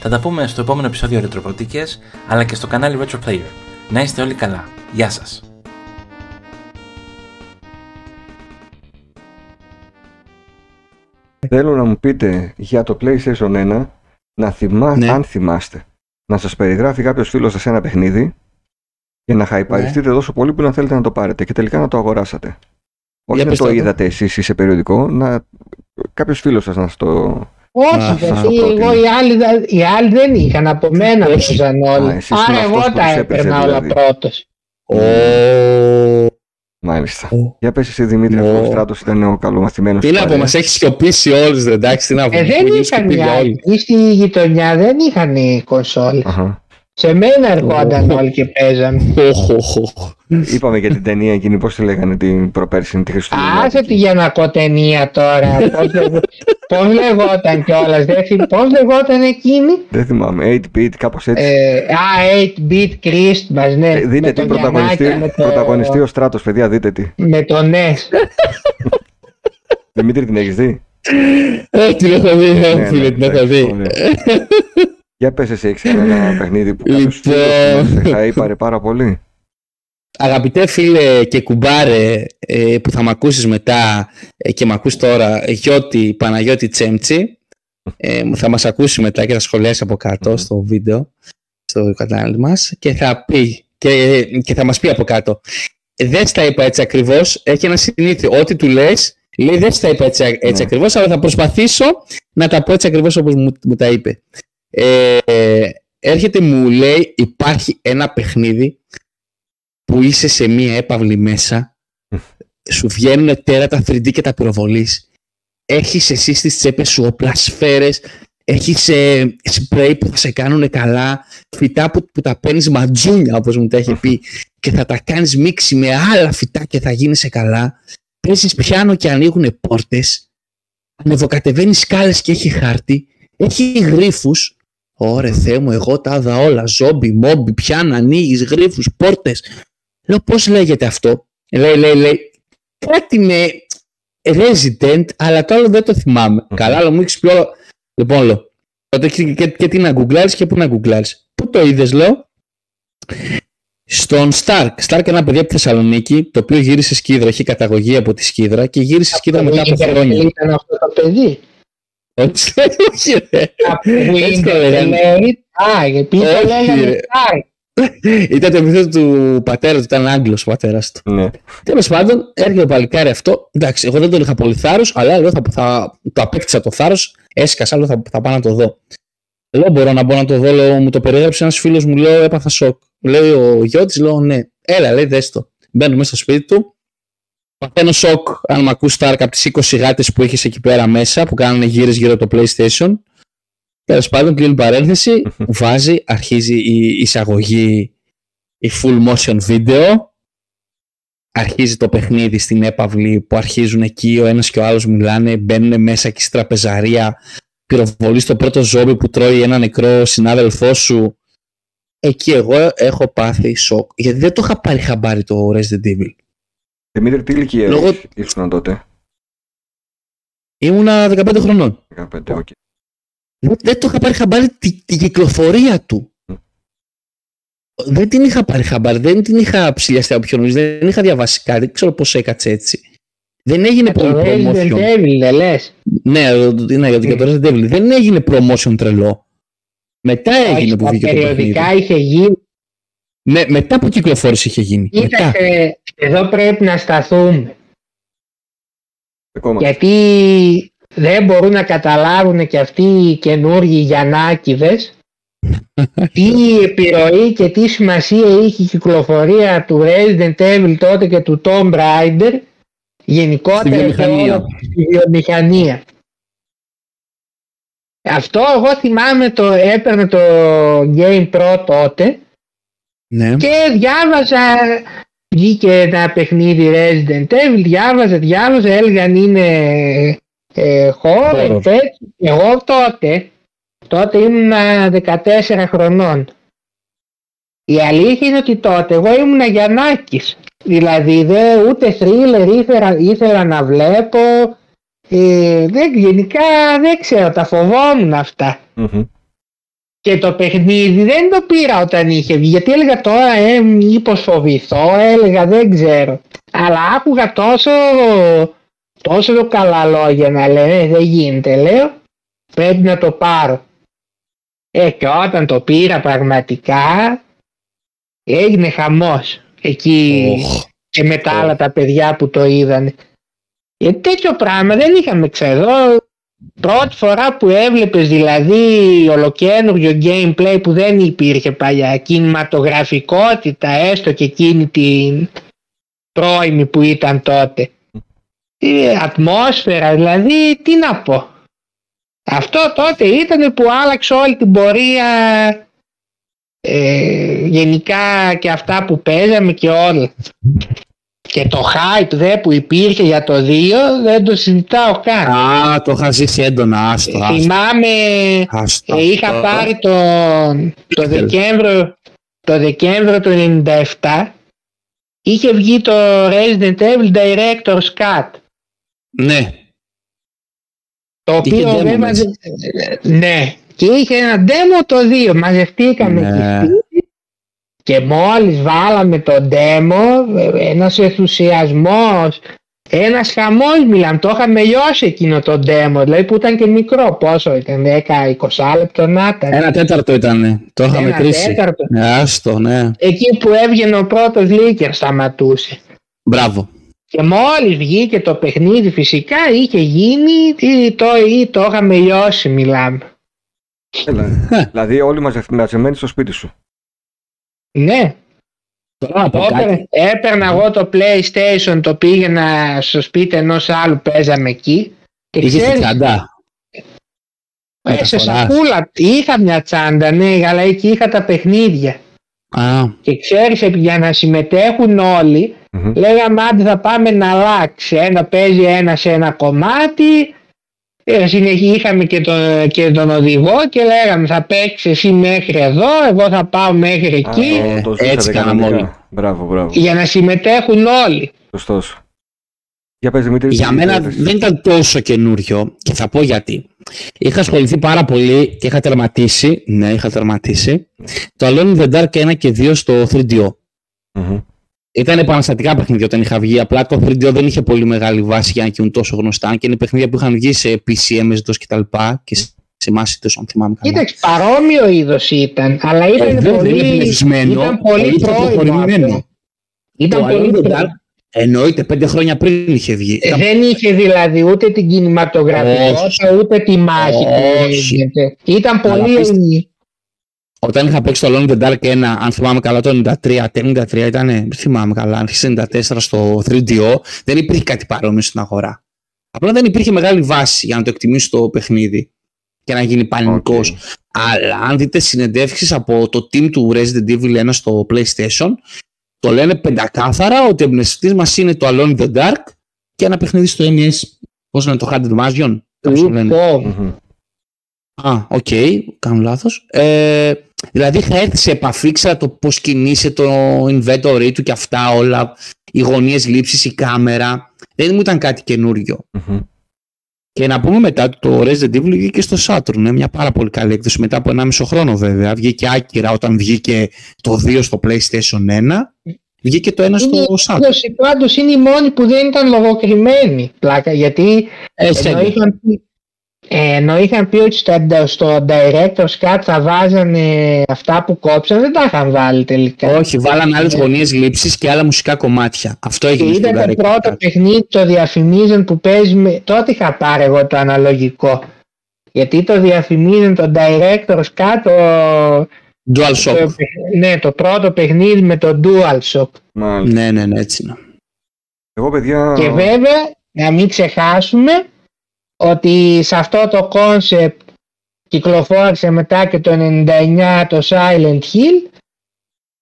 Θα τα πούμε στο επόμενο επεισόδιο Ρετροπροτικές, αλλά και στο κανάλι Retro Player. Να είστε όλοι καλά. Γεια σας. Θέλω να μου πείτε για το PlayStation 1, αν θυμάστε, να σας περιγράφει κάποιος φίλος σας ένα παιχνίδι και να χαϊπαριστείτε τόσο πολύ που να θέλετε να το πάρετε και τελικά να το αγοράσατε. Όχι να το είδατε εσείς ή σε περιοδικό, κάποιος φίλος σας να σας το... Όχι, οι άλλοι δεν είχαν, από μένα δεν είχαν όλοι. Άρα εγώ τα έπαιρνα όλα πρώτος. Μάλιστα. Για πες εσύ Δημήτρη, αυτό ο Στράτος ήταν ο καλομαθημένος. Τι να πω, μας έχει σιωπήσει όλους, εντάξει, τι να πω. Δεν είχαν οι άλλοι, στη γειτονιά δεν είχαν οι κονσόλες. Σε μένα ερχόταν όλοι και παίζαν. Είπαμε για την ταινία εκείνη, πώς τη λέγανε την προπέρσινη τη Χριστουγεννιάτικη. Άσε τη γεννακοτενία τώρα. Πώς λεγόταν κιόλας, πώς λεγόταν εκείνη. Δεν θυμάμαι, 8-bit, κάπως έτσι. 8-bit Christmas, ναι. Δείτε τι πρωταγωνιστεί ο Στράτος, παιδιά, δείτε τι. Με το νες. Δημήτρη, την έχεις δει? Την έχω δει, φίλε, την έχω δει. Για πες εσύ, έχεις ένα παιχνίδι που θα είπαρε πάρα πολύ. Αγαπητέ φίλε και κουμπάρε που θα μ' ακούσεις μετά και μ' ακούς τώρα, Γιώτη Παναγιώτη Τσέμτσι, θα μας ακούσει μετά και θα σχολιάσει από κάτω στο βίντεο, στο κανάλι μας και θα πει και θα μας πει από κάτω. Δεν στα είπα έτσι ακριβώς, έχει ένα συνήθειο. Ό,τι του λες, λέει δεν στα είπα έτσι ακριβώς, αλλά θα προσπαθήσω να τα πω έτσι ακριβώς όπως μου τα είπε. Έρχεται, μου λέει, υπάρχει ένα παιχνίδι που είσαι σε μία έπαυλη μέσα, σου βγαίνουν τέρατα 3D και τα πυροβολείς. Έχεις εσύ στις τσέπες σου όπλα, σφαίρες, έχεις σπρέι που θα σε κάνουν καλά, φυτά που τα παίρνεις ματζούνια όπως μου τα έχει πει και θα τα κάνεις μίξη με άλλα φυτά και θα γίνεσαι καλά. Παίζεις πιάνο και ανοίγουν πόρτες, ανεβοκατεβαίνεις σκάλες και έχει χάρτη, έχει γρίφους. Ωρε Θεέ μου, εγώ τα είδα όλα, ζόμπι, μόμπι, πιάνα, ανοίγεις γρίφους, πόρτες. Λέω πώς λέγεται αυτό, λέει, κάτι με Resident, αλλά το άλλο δεν το θυμάμαι. Καλά, αλλά μου έχεις πει όλο. Λοιπόν, λέω, και τι να γκουγκλάρεις και πού να γκουγκλάρεις. Πού το είδες, λέω, στον Stark. Stark είναι ένα παιδί από τη Θεσσαλονίκη, το οποίο γύρισε Σκίδρα, έχει καταγωγή από τη Σκίδρα και γύρισε Σκίδρα μετά από χρόνια. Ήταν αυτό το παιδί. Όχι ρε. Ήταν το επιθέτω του πατέρα του, ήταν Άγγλος ο πατέρας του. Τέλος πάντων, έρχεται το παλικάρι αυτό. Εντάξει, εγώ δεν τον είχα πολύ θάρρος, αλλά λέω το απέκτησα το θάρρος, έσκασα, λέω θα πάω να το δω. Λέω μπορώ να μπω να το δω, λέω, μου το περιέγραψε ένας φίλος μου, λέω έπαθα σοκ. Λέει ο Γιώτης, λέω ναι, έλα λέει δες το. Μπαίνω μέσα στο σπίτι του. Παθαίνω σοκ, αν μ' ακούς Στάρκ, από τις 20 γάτες που έχεις εκεί πέρα μέσα, που κάνουν γύρες γύρω το PlayStation. Τέλος πάντων, κλείνει παρένθεση, βάζει, αρχίζει η εισαγωγή, η full motion video. Αρχίζει το παιχνίδι στην έπαυλη που αρχίζουν εκεί, ο ένας και ο άλλος μιλάνε, μπαίνουν μέσα εκεί στην τραπεζαρία, πυροβολείς το πρώτο ζόμπι που τρώει ένα νεκρό συνάδελφό σου. Εκεί εγώ έχω πάθει σοκ, γιατί δεν το είχα πάρει χαμπάρι το Resident Evil. Δημήτρη, τι ηλικία ήσουν τότε? Ήμουνα 15 χρονών. 15, okay. Δεν το είχα πάρει χαμπάρι την κυκλοφορία του. Δεν την είχα πάρει χαμπάρι, δεν την είχα ψηλιαστεί από πιο νωρίς, δεν είχα διαβάσει κάτι, δεν ξέρω πώς έκατσε έτσι. Δεν έγινε promotion τρελό. Μετά έγινε που βγήκε το παιχνίδι. Περιοδικά είχε γίνει. Ναι, μετά που κυκλοφόρησε είχε γίνει. Κοίταξε, εδώ πρέπει να σταθούμε. Ακόμα. Γιατί δεν μπορούν να καταλάβουν και αυτοί οι καινούργοι Γιαννάκηδες τι επιρροή και τι σημασία είχε η κυκλοφορία του Resident Evil τότε και του Tomb Raider γενικότερα και όλο στη βιομηχανία. Αυτό εγώ θυμάμαι έπαιρνε το Game Pro τότε. Ναι. Και διάβαζα, βγήκε ένα παιχνίδι Resident Evil, διάβαζα, έλεγαν είναι horror, τέτοιο. Εγώ τότε ήμουν 14 χρονών. Η αλήθεια είναι ότι τότε εγώ ήμουν Γιαννάκης, δηλαδή ούτε thriller ήθελα να βλέπω, γενικά δεν ξέρω, τα φοβόμουν αυτά. Mm-hmm. Και το παιχνίδι δεν το πήρα όταν είχε βγει, γιατί έλεγα τώρα μήπως φοβηθώ, έλεγα δεν ξέρω. Αλλά άκουγα τόσο καλά λόγια να λένε, δεν γίνεται, λέω, πρέπει να το πάρω. Και όταν το πήρα πραγματικά έγινε χαμός εκεί και με τα άλλα τα παιδιά που το είδανε. Τέτοιο πράγμα δεν είχαμε ξεδώ. Πρώτη φορά που έβλεπες δηλαδή ολοκαίνουργιο gameplay που δεν υπήρχε παλιά, κινηματογραφικότητα έστω και εκείνη την πρώιμη που ήταν τότε, ατμόσφαιρα δηλαδή, τι να πω. Αυτό τότε ήταν που άλλαξε όλη την πορεία γενικά και αυτά που παίζαμε και όλα. Και το hype που υπήρχε για το 2 δεν το συζητάω καν. Α, το είχα ζήσει έντονα, άστο. Θυμάμαι, είχα πάρει το Δεκέμβριο του 97, είχε βγει το Resident Evil Director's Cut. Ναι. Το οποίο έβαζε. Ναι. Και είχε ένα demo το 2, μαζευτήκαμε εκεί. Και μόλις βάλαμε το demo, ένας ενθουσιασμός, Ένας χαμός μιλάμε, το είχαμε λιώσει εκείνο το demo, δηλαδή που ήταν και μικρό, πόσο ήταν, 10-20 λεπτό να ήταν. Ένα τέταρτο ήταν, το είχαμε κρίσει. Ένα τέταρτο. Άστο, ναι. Εκεί που έβγαινε ο πρώτος Λίκερ σταματούσε. Μπράβο. Και μόλις βγήκε το παιχνίδι φυσικά είχε γίνει ή το είχαμε λιώσει μιλάμε. Δηλαδή όλοι μαζεμένοι στο σπίτι σου. Ναι. Έπαιρνα εγώ το PlayStation, το πήγαινα στο σπίτι ενός άλλου, παίζαμε εκεί. Είχε τσάντα. Σε σακούλα. Είχα μια τσάντα, ναι, αλλά εκεί είχα τα παιχνίδια. Α. Και ξέρεις, για να συμμετέχουν όλοι, λέγαμε άντε θα πάμε να αλλάξει. Ένα παίζει ένα σε ένα κομμάτι. Είχαμε και τον οδηγό και λέγαμε θα παίξεις εσύ μέχρι εδώ, εγώ θα πάω μέχρι εκεί. Έτσι κάναμε όλοι. Μπράβο, μπράβο. Για να συμμετέχουν όλοι. Σωστός. Για μένα δεν ήταν τόσο καινούριο και θα πω γιατί. Είχα ασχοληθεί πάρα πολύ και είχα τερματίσει. Ναι, είχα τερματίσει. Το Alone in the Dark 1 και 2 στο 3DO. Ήταν επαναστατικά παιχνίδια όταν είχα βγει. Απλά το 3DO δεν είχε πολύ μεγάλη βάση για να γίνουν τόσο γνωστά. Και είναι παιχνίδια που είχαν βγει σε PC, MS-DOS κτλ. Και σε εμάς ήταν, αν θυμάμαι καλά. Κοίταξε, παρόμοιο είδος ήταν. Αλλά ήταν πολύ προχωρημένο. Ήταν πολύ προχωρημένο. Εννοείται, 5 χρόνια πριν είχε βγει. Δεν είχε δηλαδή ούτε την κινηματογραφία, ούτε τη μάχη. Ήταν πολύ. Όταν είχα παίξει το Alone in the Dark 1, αν θυμάμαι καλά, το 93 ήταν, θυμάμαι καλά, άρχισε 94 στο 3DO, δεν υπήρχε κάτι παρόμοιο στην αγορά. Απλά δεν υπήρχε μεγάλη βάση για να το εκτιμήσει το παιχνίδι και να γίνει πανικός. Okay. Αλλά αν δείτε συνεντεύξεις από το team του Resident Evil 1 στο PlayStation, το λένε πεντακάθαρα ότι ο εμπνευστής μας είναι το Alone in the Dark και ένα παιχνίδι στο NES, πώς λένε, το Haunted Mansion, κάπως λένε. Α, οκ, κάνω λάθος. Δηλαδή είχα έρθει σε επαφή, ξέρα το πώς κινείσαι το inventory του και αυτά όλα, οι γωνίες λήψης, η κάμερα. Δεν μου ήταν κάτι καινούριο. Και να πούμε μετά το Resident Evil βγήκε στο Saturn, μια πάρα πολύ καλή έκδοση. Μετά από 1,5 χρόνο βέβαια, βγήκε άκυρα όταν βγήκε το 2 στο PlayStation 1, βγήκε το 1 στο Saturn. Πάντως είναι η μόνη που δεν ήταν λογοκριμένη πλάκα, γιατί είχαν πει ότι στο Director's Cut θα βάζανε αυτά που κόψαν, δεν τα είχαν βάλει τελικά. Όχι, βάλανε άλλες γωνίες λήψης και άλλα μουσικά κομμάτια. Αυτό έγινε. Και ήταν το πρώτο παιχνίδι, το διαφημίζαν που παίζει. Τότε είχα πάρει εγώ το αναλογικό. Γιατί το διαφημίζαν το Director's Cut. DualShock. Ναι, το πρώτο παιχνίδι με το DualShock. Μάλιστα. Ναι, ναι, ναι, έτσι είναι. Εγώ, παιδιά... Και βέβαια, να μην ξεχάσουμε ότι σε αυτό το concept κυκλοφόρησε μετά και το 99 το Silent Hill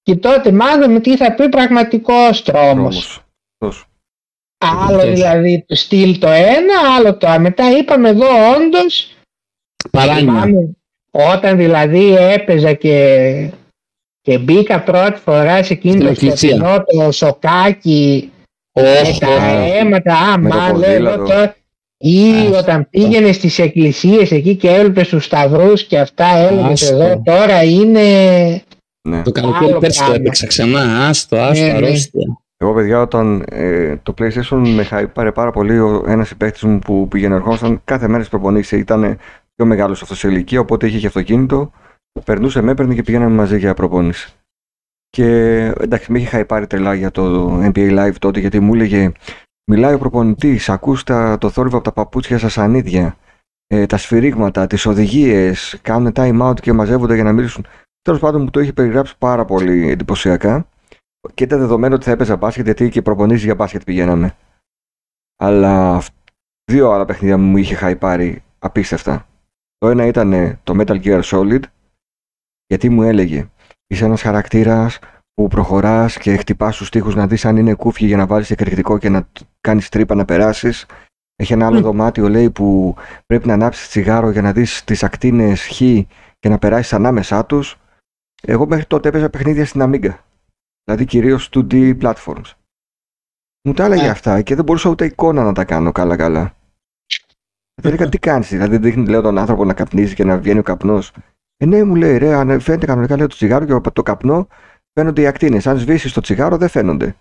και τότε μάλλον τι θα πει πραγματικός τρόμος. Άλλο δηλαδή το Steel το ένα, άλλο το μετά είπαμε εδώ όντως. Παράνοια. Όταν δηλαδή έπαιζα και μπήκα πρώτη φορά σε εκείνο το σοκάκι με τα αίματα, άμα λέω τώρα. Ή όταν πήγαινε στις εκκλησίες εκεί και έβλεπε στους σταυρούς και αυτά, έλεγες εδώ τώρα είναι. Ναι. Το καλοκαίρι πέρσι το έπαιξα ξανά, άστο, αρρώστια. Εγώ, παιδιά, όταν το PlayStation με χαϊπάρε πάρα πολύ, ένας παίκτης μου που πήγαινε ερχόμασταν κάθε μέρα στις προπονήσεις, ήταν πιο μεγάλος αυτός σε ηλικία, οπότε είχε και αυτοκίνητο, περνούσε, με έπαιρνε και πηγαίναμε μαζί για προπόνηση. Και εντάξει, με είχε χαϊπάρει τρελά για το NBA Live τότε, γιατί μου έλεγε. Μιλάει ο προπονητής, ακούστε το θόρυβο από τα παπούτσια στα σανίδια, τα σφυρίγματα, τις οδηγίες, κάνουν time out και μαζεύονται για να μιλήσουν. Τέλος πάντων μου το είχε περιγράψει πάρα πολύ εντυπωσιακά και ήταν δεδομένο ότι θα έπαιζα μπάσκετ, γιατί και προπονήσεις για μπάσκετ πηγαίναμε. Αλλά 2 άλλα παιχνίδια μου είχε χαϊπάρει απίστευτα. Το ένα ήταν το Metal Gear Solid, γιατί μου έλεγε είσαι ένας χαρακτήρας που προχωράς και χτυπάς τους τοίχους να δεις αν είναι κούφι για να βάλεις εκρηκτικό και να κάνεις τρύπα να περάσεις. Έχει ένα άλλο δωμάτιο, λέει, που πρέπει να ανάψεις τσιγάρο για να δεις τις ακτίνες χ και να περάσεις ανάμεσά τους. Εγώ μέχρι τότε έπαιζα παιχνίδια στην Amiga, δηλαδή κυρίως 2D platforms. Μου τα έλεγε αυτά και δεν μπορούσα ούτε εικόνα να τα κάνω καλά-καλά. Δεν έλεγα τι κάνεις, δηλαδή δείχνει, λέω, τον άνθρωπο να καπνίζει και να βγαίνει ο καπνός. Ναι, μου λέει, ρε, αν φαίνεται κανονικά, λέω, το τσιγάρο και το καπνό. Φαίνονται οι ακτίνες. Αν σβήσεις το τσιγάρο δεν φαίνονται.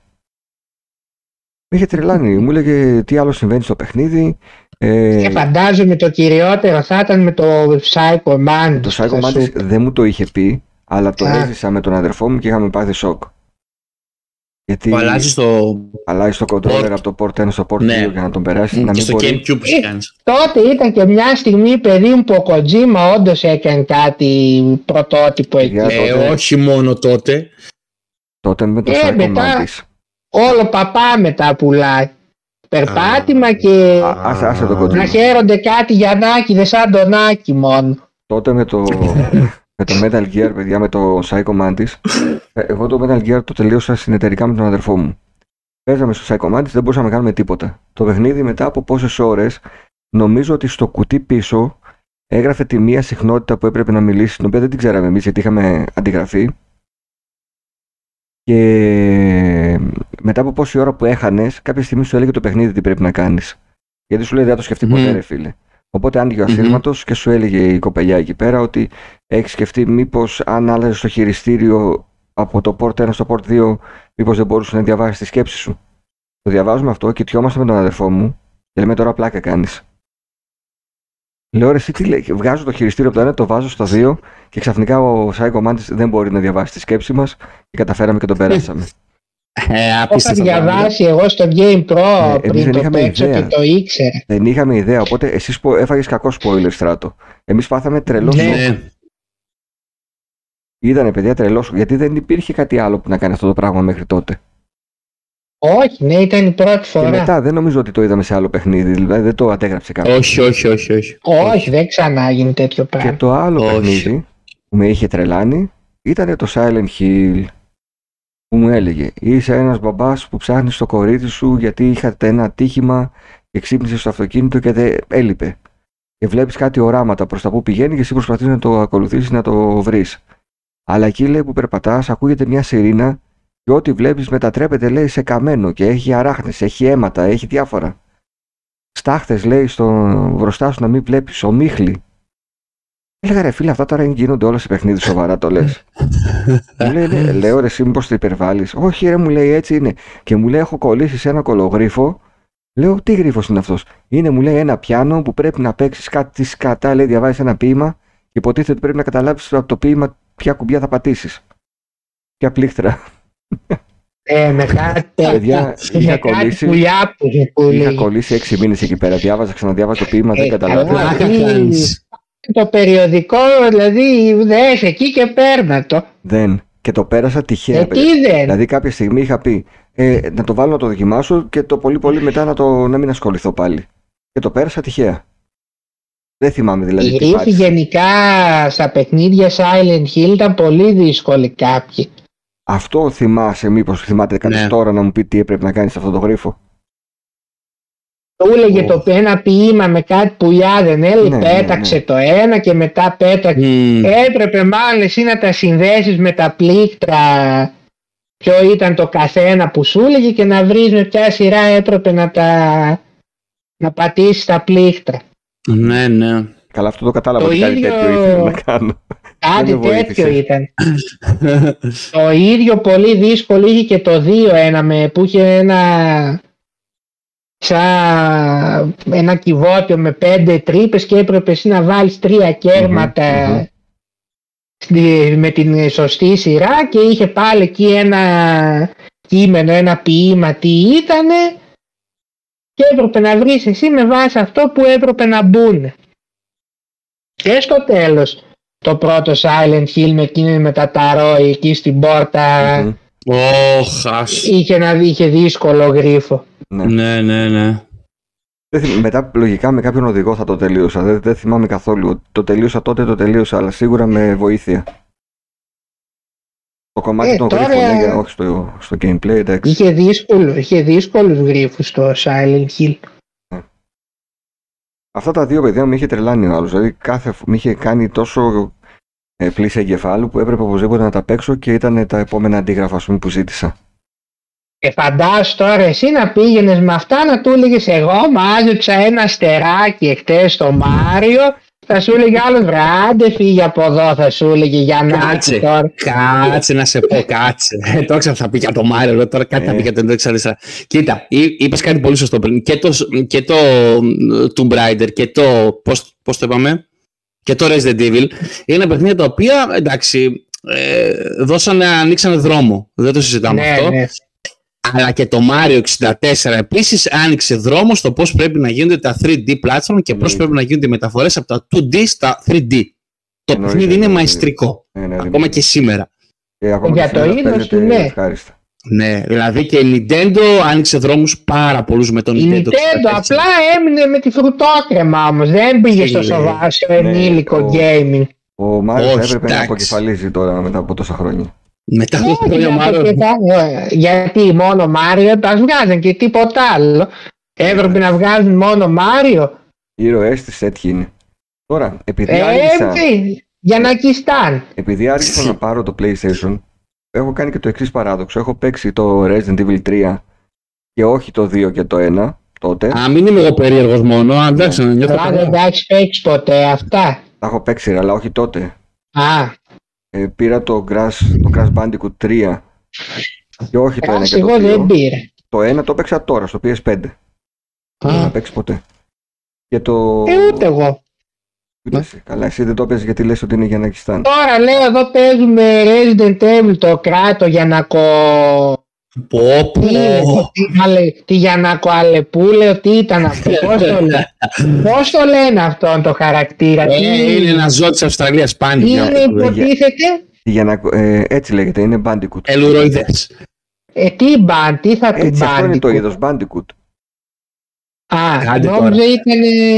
Με είχε τρελάνει, μου έλεγε τι άλλο συμβαίνει στο παιχνίδι. Και φαντάζομαι το κυριότερο θα ήταν με το Psycho Mantis. Το Psycho Mantis δεν μου το είχε πει, αλλά το έζησα με τον αδερφό μου και είχαμε πάθει σοκ. Γιατί αλλάζει το κοντρόλερ από το Port 1 στο Port 2 για να τον περάσει. Και στο GameCube σκάνεις. Τότε ήταν και μια στιγμή, παιδί μου, που ο Kojima όντως έκανε κάτι πρωτότυπο εκεί. Όχι μόνο τότε. Τότε με το Psycho Mantis. Όλο παπά μετά πουλάει. Περπάτημα και να χαίρονται κάτι για νάκηδες σαν τον Άκη μόνο. Τότε με το, με το Metal Gear, παιδιά, με το Psycho Mantis, εγώ το Metal Gear το τελείωσα συνεταιρικά με τον αδερφό μου. Παίζαμε στο Psycho Mantis, δεν μπορούσαμε να κάνουμε τίποτα. Το παιχνίδι μετά από πόσες ώρες, νομίζω ότι στο κουτί πίσω έγραφε τη μία συχνότητα που έπρεπε να μιλήσει, την οποία δεν την ξέραμε εμείς γιατί είχαμε αντιγραφή. Και μετά από πόση ώρα που έχανες, κάποια στιγμή σου έλεγε το παιχνίδι τι πρέπει να κάνεις. Γιατί σου λέει δεν θα το σκεφτεί ποτέ, ρε φίλε. Οπότε άνοιγε ο ασύρματος και σου έλεγε η κοπελιά εκεί πέρα ότι έχεις σκεφτεί μήπως αν άλλαζες το χειριστήριο από το Port 1 στο Port 2, μήπως δεν μπορούσε να διαβάσεις τη σκέψη σου. Το διαβάζουμε αυτό, κοιτιόμαστε με τον αδερφό μου και λέμε τώρα πλάκα κάνεις. Λέω ρε, εσύ τι λέει, βγάζω το χειριστήριο από το 1, το βάζω στο 2 και ξαφνικά ο Psycho Mantis δεν μπορεί να διαβάσει τη σκέψη μας και καταφέραμε και τον περάσαμε. Είχα διαβάσει εγώ στο Game Pro πριν το παίξω και το ήξερα. Δεν είχαμε ιδέα, οπότε εσείς έφαγες κακό spoiler, Στράτο. Εμείς πάθαμε τρελό σοκ. Ήτανε παιδιά τρελό σοκ, γιατί δεν υπήρχε κάτι άλλο που να κάνει αυτό το πράγμα μέχρι τότε. Όχι, ναι, ήταν η πρώτη φορά. Και μετά δεν νομίζω ότι το είδαμε σε άλλο παιχνίδι, δηλαδή δεν το αντέγραψε κάποιο. Όχι, δεν ξανά γίνει τέτοιο πράγμα. Και το άλλο παιχνίδι που με είχε τρελάνει ήταν το Silent Hill, που μου έλεγε είσαι ένας μπαμπάς που ψάχνεις το κορίτσι σου γιατί είχατε ένα ατύχημα και ξύπνησες στο αυτοκίνητο και δεν έλειπε. Και βλέπεις κάτι οράματα προς τα που πηγαίνει και εσύ προσπαθείς να το ακολουθήσεις, να το βρεις. Αλλά εκεί λέει που περπατάς, ακούγεται μια σιρήνα. Και ό,τι βλέπεις μετατρέπεται, λέει, σε καμένο και έχει αράχνες, έχει αίματα, έχει διάφορα. Στάχτες, λέει, μπροστά σου να μην βλέπεις, ομίχλη. Έλεγα ρε φίλε, αυτά τώρα γίνονται όλα σε παιχνίδι, σοβαρά το λες. Μου λέει, λέω ρε, εσύ μήπως το υπερβάλλεις. Όχι ρε, μου λέει, έτσι είναι. Και μου λέει, έχω κολλήσει σε ένα κολογρίφο. Λέω, τι γρίφος είναι αυτός. Είναι, μου λέει, ένα πιάνο που πρέπει να παίξεις κάτι σκατά, λέει, διαβάζεις ένα ποίημα. Υποτίθεται ότι πρέπει να καταλάβεις από το ποίημα ποια κουμπιά θα πατήσεις. Ποια πλήκτρα. Με είχα κολλήσει 6 μήνες εκεί πέρα. Διάβαζα, ξαναδιάβαζα το ποίημα, δεν καταλάβαινα. Το περιοδικό, δηλαδή, δες εκεί και παίρνα το. Δεν. Και το πέρασα τυχαία. Δηλαδή, κάποια στιγμή είχα πει να το βάλω να το δοκιμάσω και το πολύ πολύ μετά να μην ασχοληθώ πάλι. Και το πέρασα τυχαία. Δεν θυμάμαι δηλαδή. Η ρήφη γενικά στα παιχνίδια Silent Hill ήταν πολύ δύσκολη κάποιοι. Αυτό θυμάσαι, μήπως θυμάται κανείς τώρα να μου πει τι έπρεπε να κάνεις σε αυτό το γρίφο. Το έλεγε το ένα ποίημα με κάτι πουλιά, δεν έλεγε, πέταξε το ένα και μετά πέταξε. Έπρεπε μάλλον εσύ να τα συνδέσεις με τα πλήκτρα, ποιο ήταν το καθένα που σου έλεγε και να βρεις με ποια σειρά έπρεπε να πατήσεις τα πλήκτρα. Ναι, ναι. Καλά, αυτό το κατάλαβα ότι κάτι τέτοιο ήθελα να κάνω. Κάτι τέτοιο ήταν. Το ίδιο πολύ δύσκολο είχε και το 2-1 που είχε ένα κυβότιο με 5 τρύπες και έπρεπε εσύ να βάλεις 3 κέρματα με την σωστή σειρά και είχε πάλι εκεί ένα κείμενο, ένα ποίημα τι ήτανε και έπρεπε να βρεις εσύ με βάση αυτό που έπρεπε να μπουν. Και στο τέλος το πρώτο Silent Hill με εκείνη με τα ταρόι εκεί στην πόρτα είχε δύσκολο γρίφο. Ναι. Μετά λογικά με κάποιον οδηγό θα το τελείωσα, δεν θυμάμαι καθόλου. Το τελείωσα τότε, αλλά σίγουρα με βοήθεια. Το κομμάτι των τώρα γρίφων έγινε, όχι στο gameplay, εντάξει. Είχε δύσκολους γρίφους το Silent Hill. Αυτά τα δύο παιδιά μου είχε τρελάνει ο άλλος. Δηλαδή μου είχε κάνει τόσο πλήση εγκεφάλου που έπρεπε οπωσδήποτε να τα παίξω και ήταν τα επόμενα αντίγραφα, ας πούμε, που ζήτησα. Φαντάσου τώρα εσύ να πήγαινες με αυτά να του έλεγες εγώ μάζεψα ένα στεράκι εχθές στο Μάριο Θα σου έλεγε άλλο, βράντε φύγει από εδώ, θα σου έλεγε για να. Κάτσε, τώρα. Κάτσε να σε πω, κάτσε. Το ήξερα θα πει για το Μάριο, τώρα κάτι θα πει για το 64. Κοίτα, είπες κάτι πολύ σωστό πριν. Και το Tomb Raider και το. Πώς το είπαμε, και το Resident Evil. Είναι παιχνίδια τα οποία εντάξει, ανοίξανε δρόμο. Δεν το συζητάμε αυτό. Ναι. Αλλά και το Mario 64 επίσης άνοιξε δρόμο στο πώς πρέπει να γίνονται τα 3D platform και πώς πρέπει να γίνονται οι μεταφορές από τα 2D στα 3D. Το παιχνίδι είναι μαεστρικό, ακόμα και σήμερα. Για το είδος του, ναι. Ευχάριστα. Ναι, δηλαδή και η Nintendo άνοιξε δρόμους πάρα πολλούς με τον Nintendo. Απλά έμεινε με τη φρουτόκρεμα όμως, δεν πήγε στο σοβαρό ενήλικο gaming. Ο Μάριος έπρεπε να αποκεφαλίζει τώρα μετά από τόσα χρόνια. Μετά το σχολείο Μάριο. Γιατί μόνο Μάριο τα βγάζαν και τίποτα άλλο. Έπρεπε να βγάζουν μόνο Μάριο. Ήρωες της τέτοιοι είναι. Τώρα, επειδή άρχισα να πάρω το PlayStation, έχω κάνει και το εξής παράδοξο. Έχω παίξει το Resident Evil 3 και όχι το 2 και το 1 τότε. Α, μην είμαι εγώ περίεργος μόνο. Εντάξει, να νιώθω καλά. Δεν τα έχεις παίξει ποτέ αυτά. Τα έχω παίξει, αλλά όχι τότε. Α. Πήρα το Crash Bandicoot 3 και όχι το 1 και το 2. Δεν πήρα. Το 1 το παίξα τώρα στο PS5. Δεν θα παίξει ποτέ. Και το... ούτε εγώ. Καλά, εσύ δεν το παίζεις γιατί λες ότι είναι για να κιστάνε. Τώρα λέω εδώ παίζουμε Resident Evil το κράτο για να τι για να κοαλεπούλε, τι ήταν αυτό, πώς το λένε αυτόν το χαρακτήρα. Είναι ένα ζώο της Αυστραλίας σπάνιο. Είναι υποτίθεται. Έτσι λέγεται, είναι Bandicoot. Ελουροειδές. Τι θα του Bandicoot. Αυτό είναι το είδος Bandicoot. Α, νόμιζε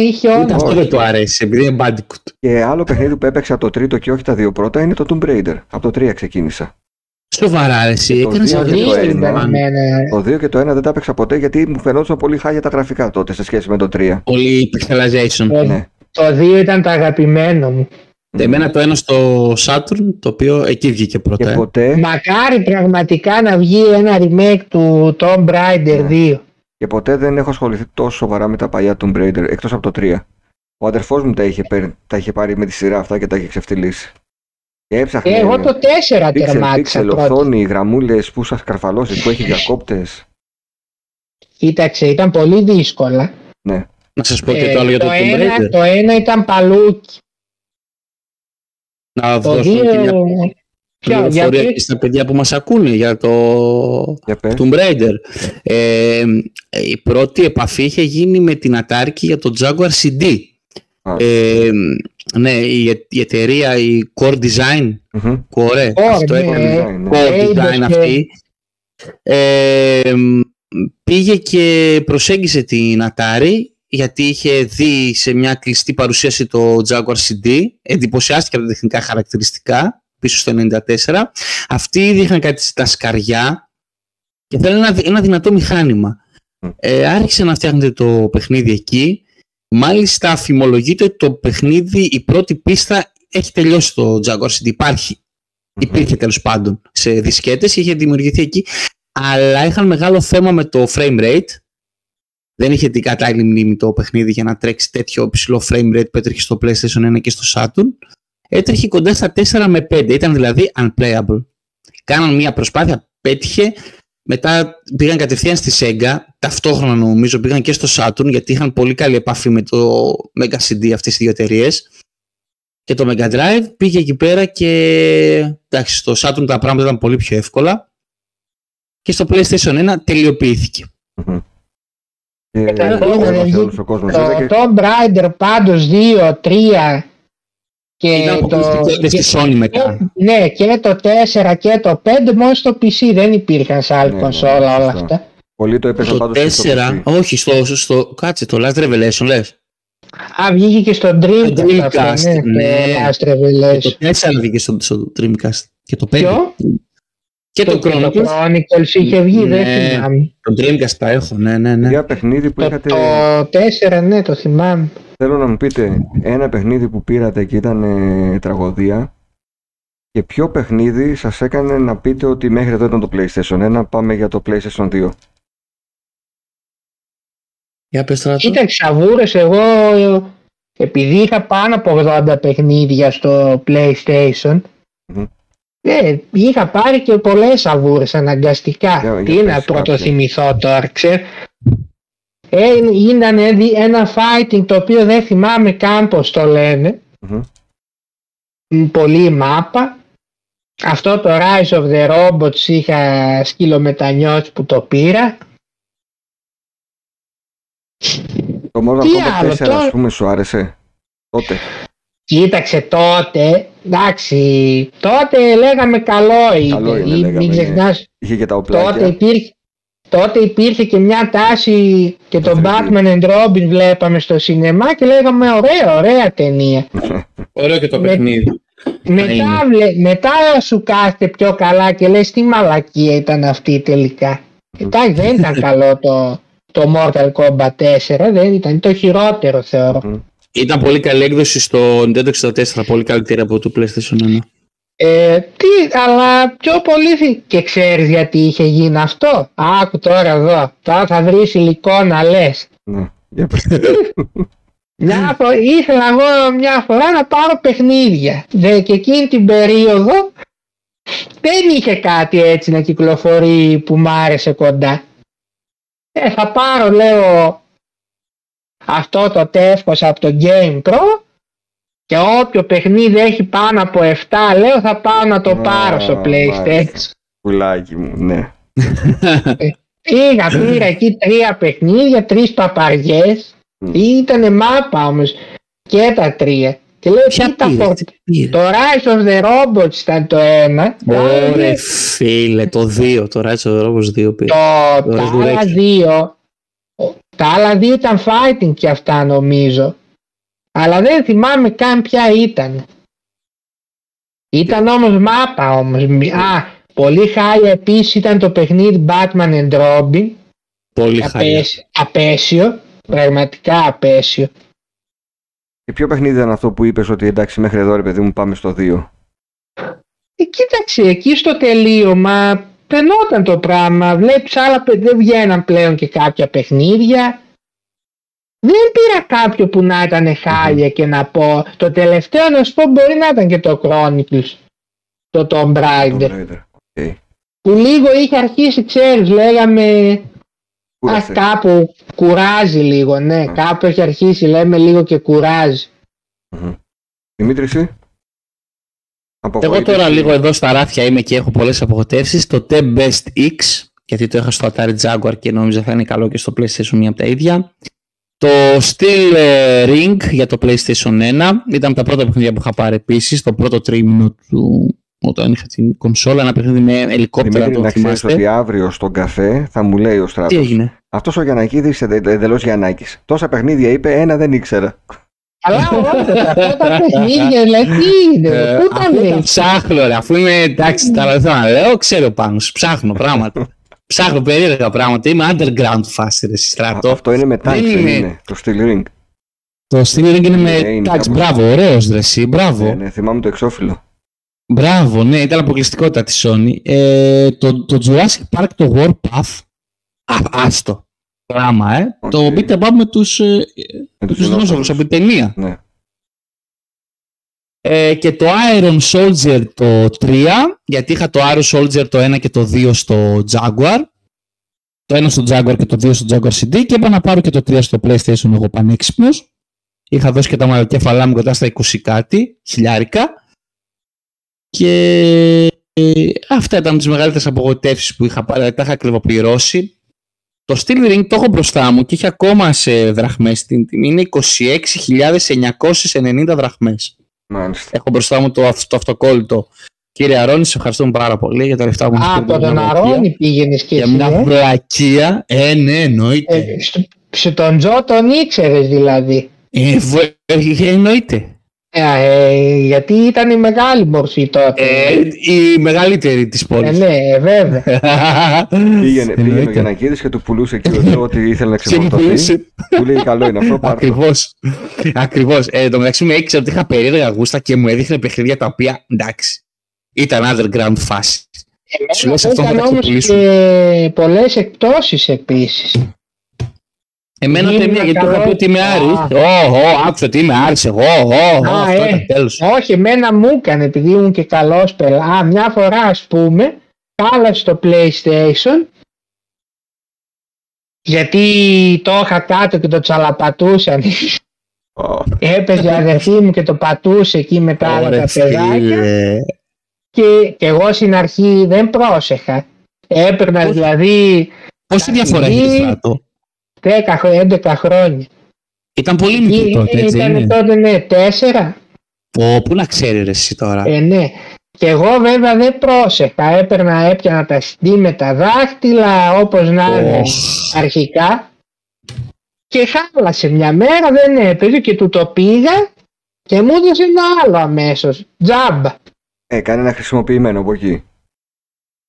είχε όνομα. Αυτό δεν του αρέσει, επειδή είναι Bandicoot. Και άλλο παιχνίδι που έπαιξα το τρίτο και όχι τα δύο πρώτα είναι το Tomb Raider. Από το 3 ξεκίνησα. Σοβαρά, εσύ. Το 2 και το 1 δεν τα παίξα ποτέ γιατί μου φαινόταν πολύ χάλια τα γραφικά τότε σε σχέση με το 3. Πολύ pixelization. Το 2 ήταν το αγαπημένο μου. Εμένα το 1 στο Saturn, το οποίο εκεί βγήκε πρώτα. Μακάρι πραγματικά να βγει ένα remake του Tomb Raider 2. Και ποτέ δεν έχω ασχοληθεί τόσο σοβαρά με τα παλιά Tomb Raider εκτός από το 3. Ο αδερφός μου τα είχε πάρει με τη σειρά αυτά και τα είχε ξεφτυλίσει. Εγώ το 4 τερμάτισα τότε. Οθόνη, γραμμούλες που σας καρφαλώσεις, που έχει διακόπτες. Κοίταξε, ήταν πολύ δύσκολα. Ναι. Να σας πω και το άλλο για το Tomb Raider. Το 1 ήταν παλούκι. Να δώσουμε και μια πληροφορία και στα παιδιά που μας ακούνε για το Tomb Raider. Η πρώτη επαφή είχε γίνει με την Atari για το Jaguar CD. Ναι, η εταιρεία, η Core Design, Core, αυτό έκανε, Core Design αυτή, πήγε και προσέγγισε την Atari γιατί είχε δει σε μια κλειστή παρουσίαση το Jaguar CD, εντυπωσιάστηκε από τα τεχνικά χαρακτηριστικά πίσω στο 94, αυτοί δείχναν κάτι στα σκαριά και θέλανε ένα δυνατό μηχάνημα. Άρχισε να φτιάχνεται το παιχνίδι εκεί. Μάλιστα, αφημολογείται ότι το παιχνίδι, η πρώτη πίστα έχει τελειώσει το Jaguar CD. Υπήρχε τέλος πάντων σε δισκέτες, είχε δημιουργηθεί εκεί, αλλά είχαν μεγάλο θέμα με το frame rate. Δεν είχε την κατάλληλη μνήμη το παιχνίδι για να τρέξει τέτοιο υψηλό frame rate που έτρεχε στο PlayStation 1 και στο Saturn. Έτρεχε κοντά στα 4 με 5, ήταν δηλαδή unplayable. Κάναν μια προσπάθεια, πέτυχε. Μετά πήγαν κατευθείαν στη Sega, ταυτόχρονα νομίζω πήγαν και στο Saturn γιατί είχαν πολύ καλή επαφή με το Mega CD αυτές οι δύο εταιρείες και το Mega Drive πήγε εκεί πέρα και εντάξει, στο Saturn τα πράγματα ήταν πολύ πιο εύκολα και στο PlayStation 1 τελειοποιήθηκε. Το Tomb Raider πάντως 2, 3 και το 4 και το 5 μόνο στο PC, δεν υπήρχαν σε άλλη κονσόλα όλα αυτά. Πολύ το έπαιζε πάντως στο 4, όχι στο κάτσε το Last Revelation λες. Α, βγήκε και στο Dreamcast. Ναι, Last Revelation. Το 4 βγήκε στο Dreamcast και το 5. Και το Chronicles είχε βγει, δεν θυμάμαι. Το Dreamcast τα έχω, ναι. Για παιχνίδι που είχατε... Το 4, ναι, το θυμάμαι. Θέλω να μου πείτε ένα παιχνίδι που πήρατε και ήταν τραγωδία και ποιο παιχνίδι σας έκανε να πείτε ότι μέχρι εδώ ήταν το PlayStation 1, πάμε για το PlayStation 2. Για πες τώρα. Κοίταξε, σαβούρες, εγώ επειδή είχα πάνω από 80 παιχνίδια στο PlayStation, είχα πάρει και πολλές αβούρες αναγκαστικά. Τι να πρωτοθυμηθώ τώρα, ξέρεις. Ήταν ένα fighting το οποίο δεν θυμάμαι καν πως το λένε. Πολύ μάπα. Αυτό το Rise of the Robots είχα σκυλομετανιώσει που το πήρα. Το Mortal Kombat 4 ας πούμε σου άρεσε τότε? Κοίταξε τότε, εντάξει, τότε λέγαμε καλό είναι, λέγαμε, μην ξεχνάς, είχε και τα οπλάκια. Τότε υπήρχε και μια τάση και τον Batman and Robin βλέπαμε στο σινεμά και λέγαμε ωραία ταινία. Ωραίο και το παιχνίδι. Μετά σου κάθεται πιο καλά και λες τι μαλακία ήταν αυτή τελικά. Εντάξει, δεν ήταν καλό το Mortal Kombat 4, δεν ήταν το χειρότερο θεωρώ. Ήταν πολύ καλή έκδοση στο Nintendo 64, πολύ καλύτερη από το PlayStation 1. Αλλά πιο πολύ. Και ξέρεις γιατί είχε γίνει αυτό? Άκου τώρα εδώ, τώρα θα βρεις υλικό να λες. Ήθελα εγώ μια φορά να πάρω παιχνίδια. Και εκείνη την περίοδο δεν είχε κάτι έτσι να κυκλοφορεί που μ' άρεσε κοντά. Θα πάρω, λέω, αυτό το τεύχος από το Game Pro και όποιο παιχνίδι έχει πάνω από 7, λέω, θα πάω να το πάρω στο PlayStation. Πουλάκι μου, ναι. Πήρα εκεί 3 παιχνίδια, 3 παπαριές. Ήτανε μάπα όμως και τα 3. Και λέω, το Rise of the Robots ήταν το 1. Ωρε φίλε, το 2, το Rise of the Robots 2 πήρα. Τα άλλα δύο ήταν fighting και αυτά νομίζω. Αλλά δεν θυμάμαι καν ποια ήταν. Ήταν όμως μάπα όμως. Πολύ χάλια επίσης ήταν το παιχνίδι Batman and Robin. Πολύ χάλια. Απέσιο. Πραγματικά απέσιο. Και ποιο παιχνίδι ήταν αυτό που είπες ότι εντάξει μέχρι εδώ ρε παιδί μου πάμε στο 2? Κοίταξε, εκεί στο τελείωμα παινόταν το πράγμα. Βλέπεις άλλα, δεν βγαίναν πλέον και κάποια παιχνίδια. Δεν πήρα κάποιο που να ήταν χάλια και να πω. Το τελευταίο να σου πω μπορεί να ήταν και το Chronicles, το Tomb Raider. Okay. Που λίγο είχε αρχίσει, ξέρεις, λέγαμε... κάπου κουράζει λίγο, ναι. Κάπου έχει αρχίσει, λέμε, λίγο και κουράζει. Δημήτρη, εσύ? Εγώ τώρα λίγο εδώ στα ράφια είμαι και έχω πολλές απογοητεύσεις. Το T Best X, γιατί το είχα στο Atari Jaguar και νόμιζα θα είναι καλό και στο PlayStation 1 από τα ίδια. Το Steel Ring για το PlayStation 1. Ήταν τα πρώτα παιχνίδια που είχα πάρει επίσης. Το πρώτο τρίμηνο του... όταν είχα την κονσόλα, ένα παιχνίδι με ελικόπτερα. Δημήτρη, να ξέρεις ότι αύριο στον καφέ θα μου λέει ο Στράτος. Τι έγινε? Αυτός ο Γιαννακίδης εντελώς Γιαννάκης. Τόσα παιχνίδια είπε, ένα δεν ήξερα. Αλλά αυτά τα παιχνίδια, δηλαδή είναι, πού τα λέει. Ψάχνω ρε, αφού είμαι εντάξει τα λαθώνα, λέω ξέρω πάνω σου, ψάχνω πράγματα. Ψάχνω περίεργα πράγματα, είμαι underground φάση ρε Στράτο. Αυτό είναι μετά, το Steel Ring. Το Steel Ring είναι με τάξ, μπράβο, ωραίος ρε εσύ, μπράβο. Θυμάμαι το εξώφυλλο. Μπράβο, ναι, ήταν αποκλειστικότητα τη Sony. Το Jurassic Park, το Warpath, άστο πράγμα, Okay. Το beat up με τους δεινόσαυρους από την ταινία. Ναι. Και το Iron Soldier το 3, γιατί είχα το Iron Soldier το 1 και το 2 στο Jaguar. Το 1 στο Jaguar και το 2 στο Jaguar CD και είπα να πάρω και το 3 στο PlayStation, εγώ πανέξυπνος. Είχα δώσει και τα μαλλοκέφαλά μου κοντά στα 20 κάτι, χιλιάρικα. Και αυτά ήταν τις μεγαλύτερες απογοητεύσεις που είχα πάρει, τα είχα ακριβοπληρώσει. Το Steel Ring το έχω μπροστά μου και έχει ακόμα σε δραχμές την τιμή, είναι 26.990 δραχμές. Μάλιστα. Έχω μπροστά μου το αυτοκόλλητο. Κύριε Αρώνη, σε ευχαριστούμε πάρα πολύ για τα λεφτά που μας πήρατε. Από τον Αρώνη πήγαινες και εσύ. Για μια βλακεία, ναι, εννοείται. Σε τον Τζο τον ήξερες δηλαδή? Εννοείται. Γιατί ήταν η μεγάλη μορφή τότε. Η μεγαλύτερη της πόλης. Ναι, βέβαια. Πήγαινε ο Γιαννακίδης και του πουλούσε εκεί ότι ήθελε να ξεφορτωθεί. Του λέει καλό είναι αυτό, πάρ' το. Ακριβώς. Εν τω μεταξύ με έξερα ότι είχα περίεργα γούστα και μου έδειχνε παιχνίδια τα οποία εντάξει, ήταν underground φάση. Σου λες αυτό θα τα ξεπουλήσουν. Πολλές εκτόσεις επίσης. Εμένα το μία, γιατί το είχα πει ότι είμαι Άρης. Άκουσα ότι είμαι Άρης, αυτό ήταν τέλος. Όχι, εμένα μου έκανε, επειδή ήμουν και καλός πελάτη. Μια φορά, ας πούμε, χάλασε το PlayStation, γιατί το είχα κάτω και το τσαλαπατούσαν. Έπαιζε η αδερφή μου και το πατούσε εκεί με τα άλλα τα παιδάκια. Και εγώ στην αρχή δεν πρόσεχα. Έπαιρνα δηλαδή... Πόση διαφορά έχει το Στράτο? 10-11 χρόνια. Ήταν πολύ μικρή τότε, έτσι? Ήταν τότε, ναι, 4. Πού να ξέρεις εσύ τώρα. Ναι. Και εγώ βέβαια δεν πρόσεχα. Έπιανα τα CD με τα δάχτυλα, όπως να είναι αρχικά. Και χάλασε μια μέρα, δεν έπαιζε και του το πήγα και μου έδωσε ένα άλλο αμέσως. Τζάμπα. Έκανε ένα χρησιμοποιημένο από εκεί.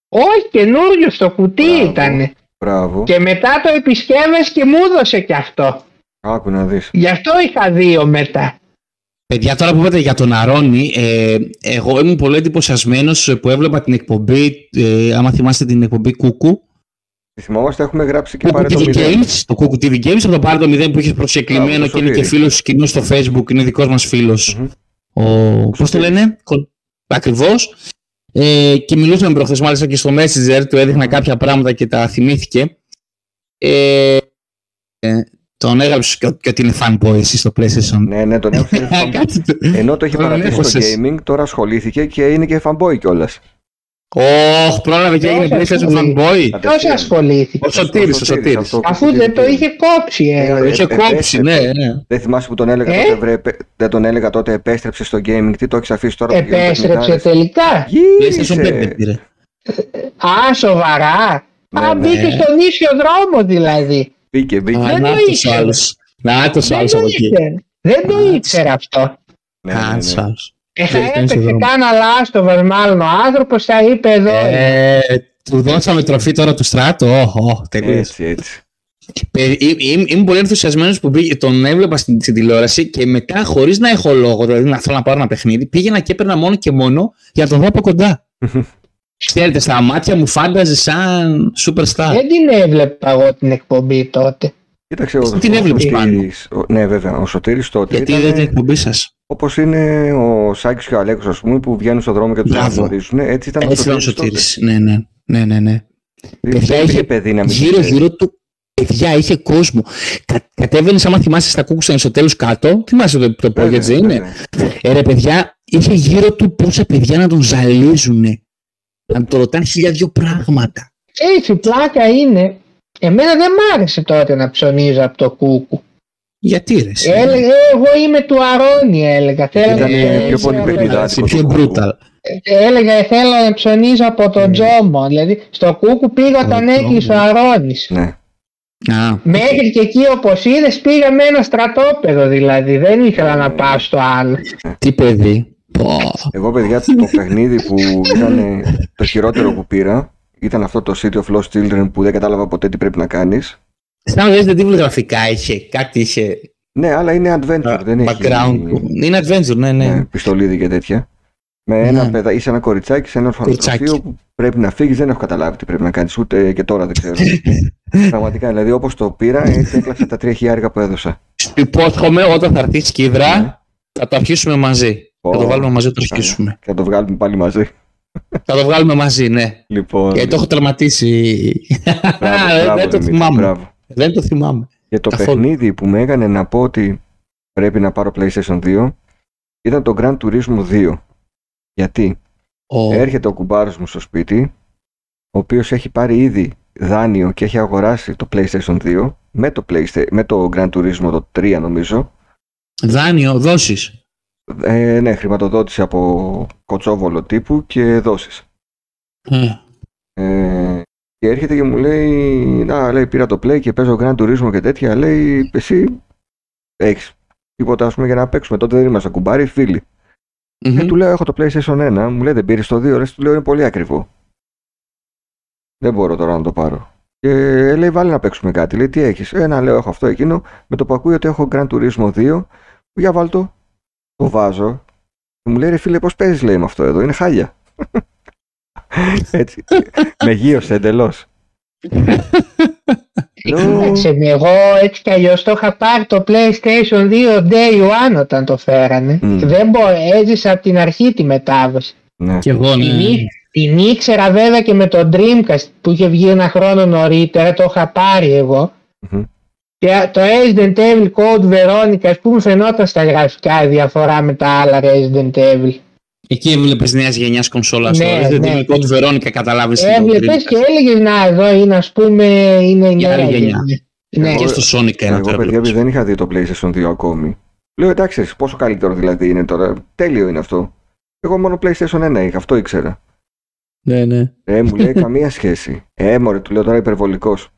Όχι, καινούριο στο κουτί ήταν. Μπράβο. Και μετά το επισκεύες και μου έδωσε κι αυτό. Άκου να δεις. Γι' αυτό είχα δύο μετά. Παιδιά, τώρα που είπατε για τον Αρώνη, εγώ ήμουν πολύ εντυπωσιασμένος που έβλεπα την εκπομπή, άμα θυμάστε την εκπομπή Κούκου. Θυμόμαστε, έχουμε γράψει και πάρε το 0. Το Κούκου TV Games, από το πάρε το 0 που είχε προσκεκλημένο και είναι και φίλος κοινού στο Facebook, είναι δικός μας φίλος. Πώς το λένε, ακριβώς. Και μιλούσαμε προχθές, μάλιστα και στο Messenger, του έδειχνα κάποια πράγματα και τα θυμήθηκε. Τον έγραψε και ότι είναι fanboy εσύ στο PlayStation. Ναι, τον έγραψε. Ενώ το έχει παρατήσει στο gaming, τώρα ασχολήθηκε και είναι και fanboy κιόλας. Όχι, πρόλαβε και έγινε PlayStation fanboy. Ποιος ασχολήθηκε? Ο Σωτήρης. Αφού δεν το είχε κόψει, ναι. Δεν θυμάσαι που τον έλεγα τότε, επέστρεψε στο gaming, τι το έχεις αφήσει τώρα? Επέστρεψε τελικά. Γύρισε. Α, σοβαρά. Α, μπήκε στον ίσιο δρόμο δηλαδή. Μπήκε. Δεν το ήξερε. Δεν το ήξερε αυτό. Έπαιξε κάνα λάστοβας μάλλον ο άνθρωπος, θα είπε εδώ. Του δώσαμε τροφή τώρα του Στράτου. Έτσι. Είμαι πολύ ενθουσιασμένος που τον έβλεπα στην τηλεόραση και μετά, χωρίς να έχω λόγο, δηλαδή να θέλω να πάρω ένα παιχνίδι, πήγαινα και έπαιρνα μόνο και μόνο για να τον δω από κοντά. Ξέρετε, στα μάτια μου φάνταζε σαν superstar. Δεν την έβλεπα εγώ την εκπομπή τότε. Κοίταξε, την έβλεπες πάνω? Ναι, βέβαια, ο Σωτήρης τότε. Γιατί δεν την εκπομπή σας? Όπως είναι ο Σάκης και ο Αλέκος, ας πούμε, που βγαίνουν στον δρόμο και τους αναγνωρίζουν. Έτσι ήταν ο Σωτήρης. Ναι. Γύρω-γύρω του, παιδιά, είχε κόσμο. Κατέβαινε, άμα θυμάσαι, στα Κούκουσαν στο τέλος κάτω. Θυμάσαι το πόγετζε είναι. Ρε παιδιά, είχε γύρω του πόσα παιδιά να τον ζαλίζουν. Να τον ρωτάνε χιλιάδιο πράγματα. Έτσι, πλάκα είναι. Εμένα δεν μ' άρεσε τότε να ψωνίζω από το Κούκου. Γιατί ρε? Εγώ είμαι του Αρώνη, έλεγα. Ήταν πιο πολύ περιδάτικο. Πιο brutal. Έλεγα, θέλω να ψωνίζω από τον Τζόμο. Δηλαδή, στο Κούκου πήγα όταν έκλεισε ο Αρώνης. Ναι. Μέχρι και εκεί, όπως είδες, πήγα με ένα στρατόπεδο δηλαδή. Δεν ήθελα να πάω στο άλλο. Τι παιδί. Εγώ, παιδιά, το παιχνίδι που ήταν το χειρότερο που πήρα ήταν αυτό το City of Lost Children, που δεν κατάλαβα ποτέ τι πρέπει να κάνεις. Σαν να Resident Evil γραφικά είχε, κάτι είχε. Ναι, αλλά είναι adventure, δεν έχει background. Είναι adventure, ναι. Πιστολίδι και τέτοια. Με ένα παιδάκι, είσαι ένα κοριτσάκι σε ένα ορφανοτροφείο που πρέπει να φύγεις. Δεν έχω καταλάβει τι πρέπει να κάνεις, ούτε και τώρα δεν ξέρω. Πραγματικά, δηλαδή όπως το πήρα, έτσι έκλαψα τα 3.000 που έδωσα. Υπόσχομαι όταν θα έρθει Σκίδρα, θα το αρχίσουμε μαζί. Θα το βάλουμε μαζί, θα το αρχίσουμε. Θα το βγάλουμε πάλι μαζί. Θα το βγάλουμε μαζί, ναι. Γιατί το έχω τερματίσει. Δεν το θυμάμαι. Δεν το θυμάμαι. Και το παιχνίδι που με έκανε να πω ότι πρέπει να πάρω PlayStation 2 ήταν το Grand Turismo 2. Γιατί έρχεται ο κουμπάρος μου στο σπίτι, ο οποίος έχει πάρει ήδη δάνειο και έχει αγοράσει το PlayStation 2 με το Grand Turismo το 3, νομίζω. Δάνειο, δόσεις. Ναι, χρηματοδότηση από κοτσόβολο τύπου και δόσεις. Και έρχεται και μου λέει, λέει, πήρα το play και παίζω Grand Turismo και τέτοια. Λέει, εσύ έχεις τίποτα, ας πούμε, για να παίξουμε? Τότε δεν ήμασταν κουμπάρι, φίλοι. Και του λέω, έχω το PlayStation 1. Μου λέει, δεν πήρες το 2? Ρε, του λέω, είναι πολύ ακριβό. Δεν μπορώ τώρα να το πάρω. Και λέει, βάλε να παίξουμε κάτι. Λέει, τι έχεις? Λέω, έχω αυτό, εκείνο. Με το που ακούει ότι έχω Grand Turismo 2, για βάλ το. Το βάζω. Και μου λέει, ρε φίλε, πώς παίζεις, λέει, με αυτό εδώ? Είναι χάλια. Έτσι, με γύρωσε εντελώς. Κοίταξε με, εγώ έτσι κι αλλιώς το είχα πάρει το PlayStation 2 Day 1 όταν το φέρανε. Δεν έζησα από την αρχή τη μετάβαση. Ναι. Και εγώ, ναι. Την ήξερα βέβαια και με το Dreamcast που είχε βγει ένα χρόνο νωρίτερα, το είχα πάρει εγώ. Mm-hmm. Και το Resident Evil Code Veronica, ας πούμε, φαινόταν στα γραφικά η διαφορά με τα άλλα Resident Evil. Εκεί έβλεπες νέας γενιάς κονσόλας. Ναι, Resident Evil Code Veronica, καταλάβεις. Έβλεπες και έλεγες, να, εδώ είναι, ας πούμε, είναι η νέα γενιά. Ναι. Και στο Sonic ένα. Εγώ, παιδιά, δεν είχα δει το PlayStation 2 ακόμη. Λέω, εντάξει, πόσο καλύτερο δηλαδή είναι τώρα. Τέλειο είναι αυτό. Εγώ μόνο PlayStation 1 είχα, αυτό ήξερα. Ναι, ναι. Μου λέει καμία σχέση. Μωρέ, του λέω τώρα υπερβολικός.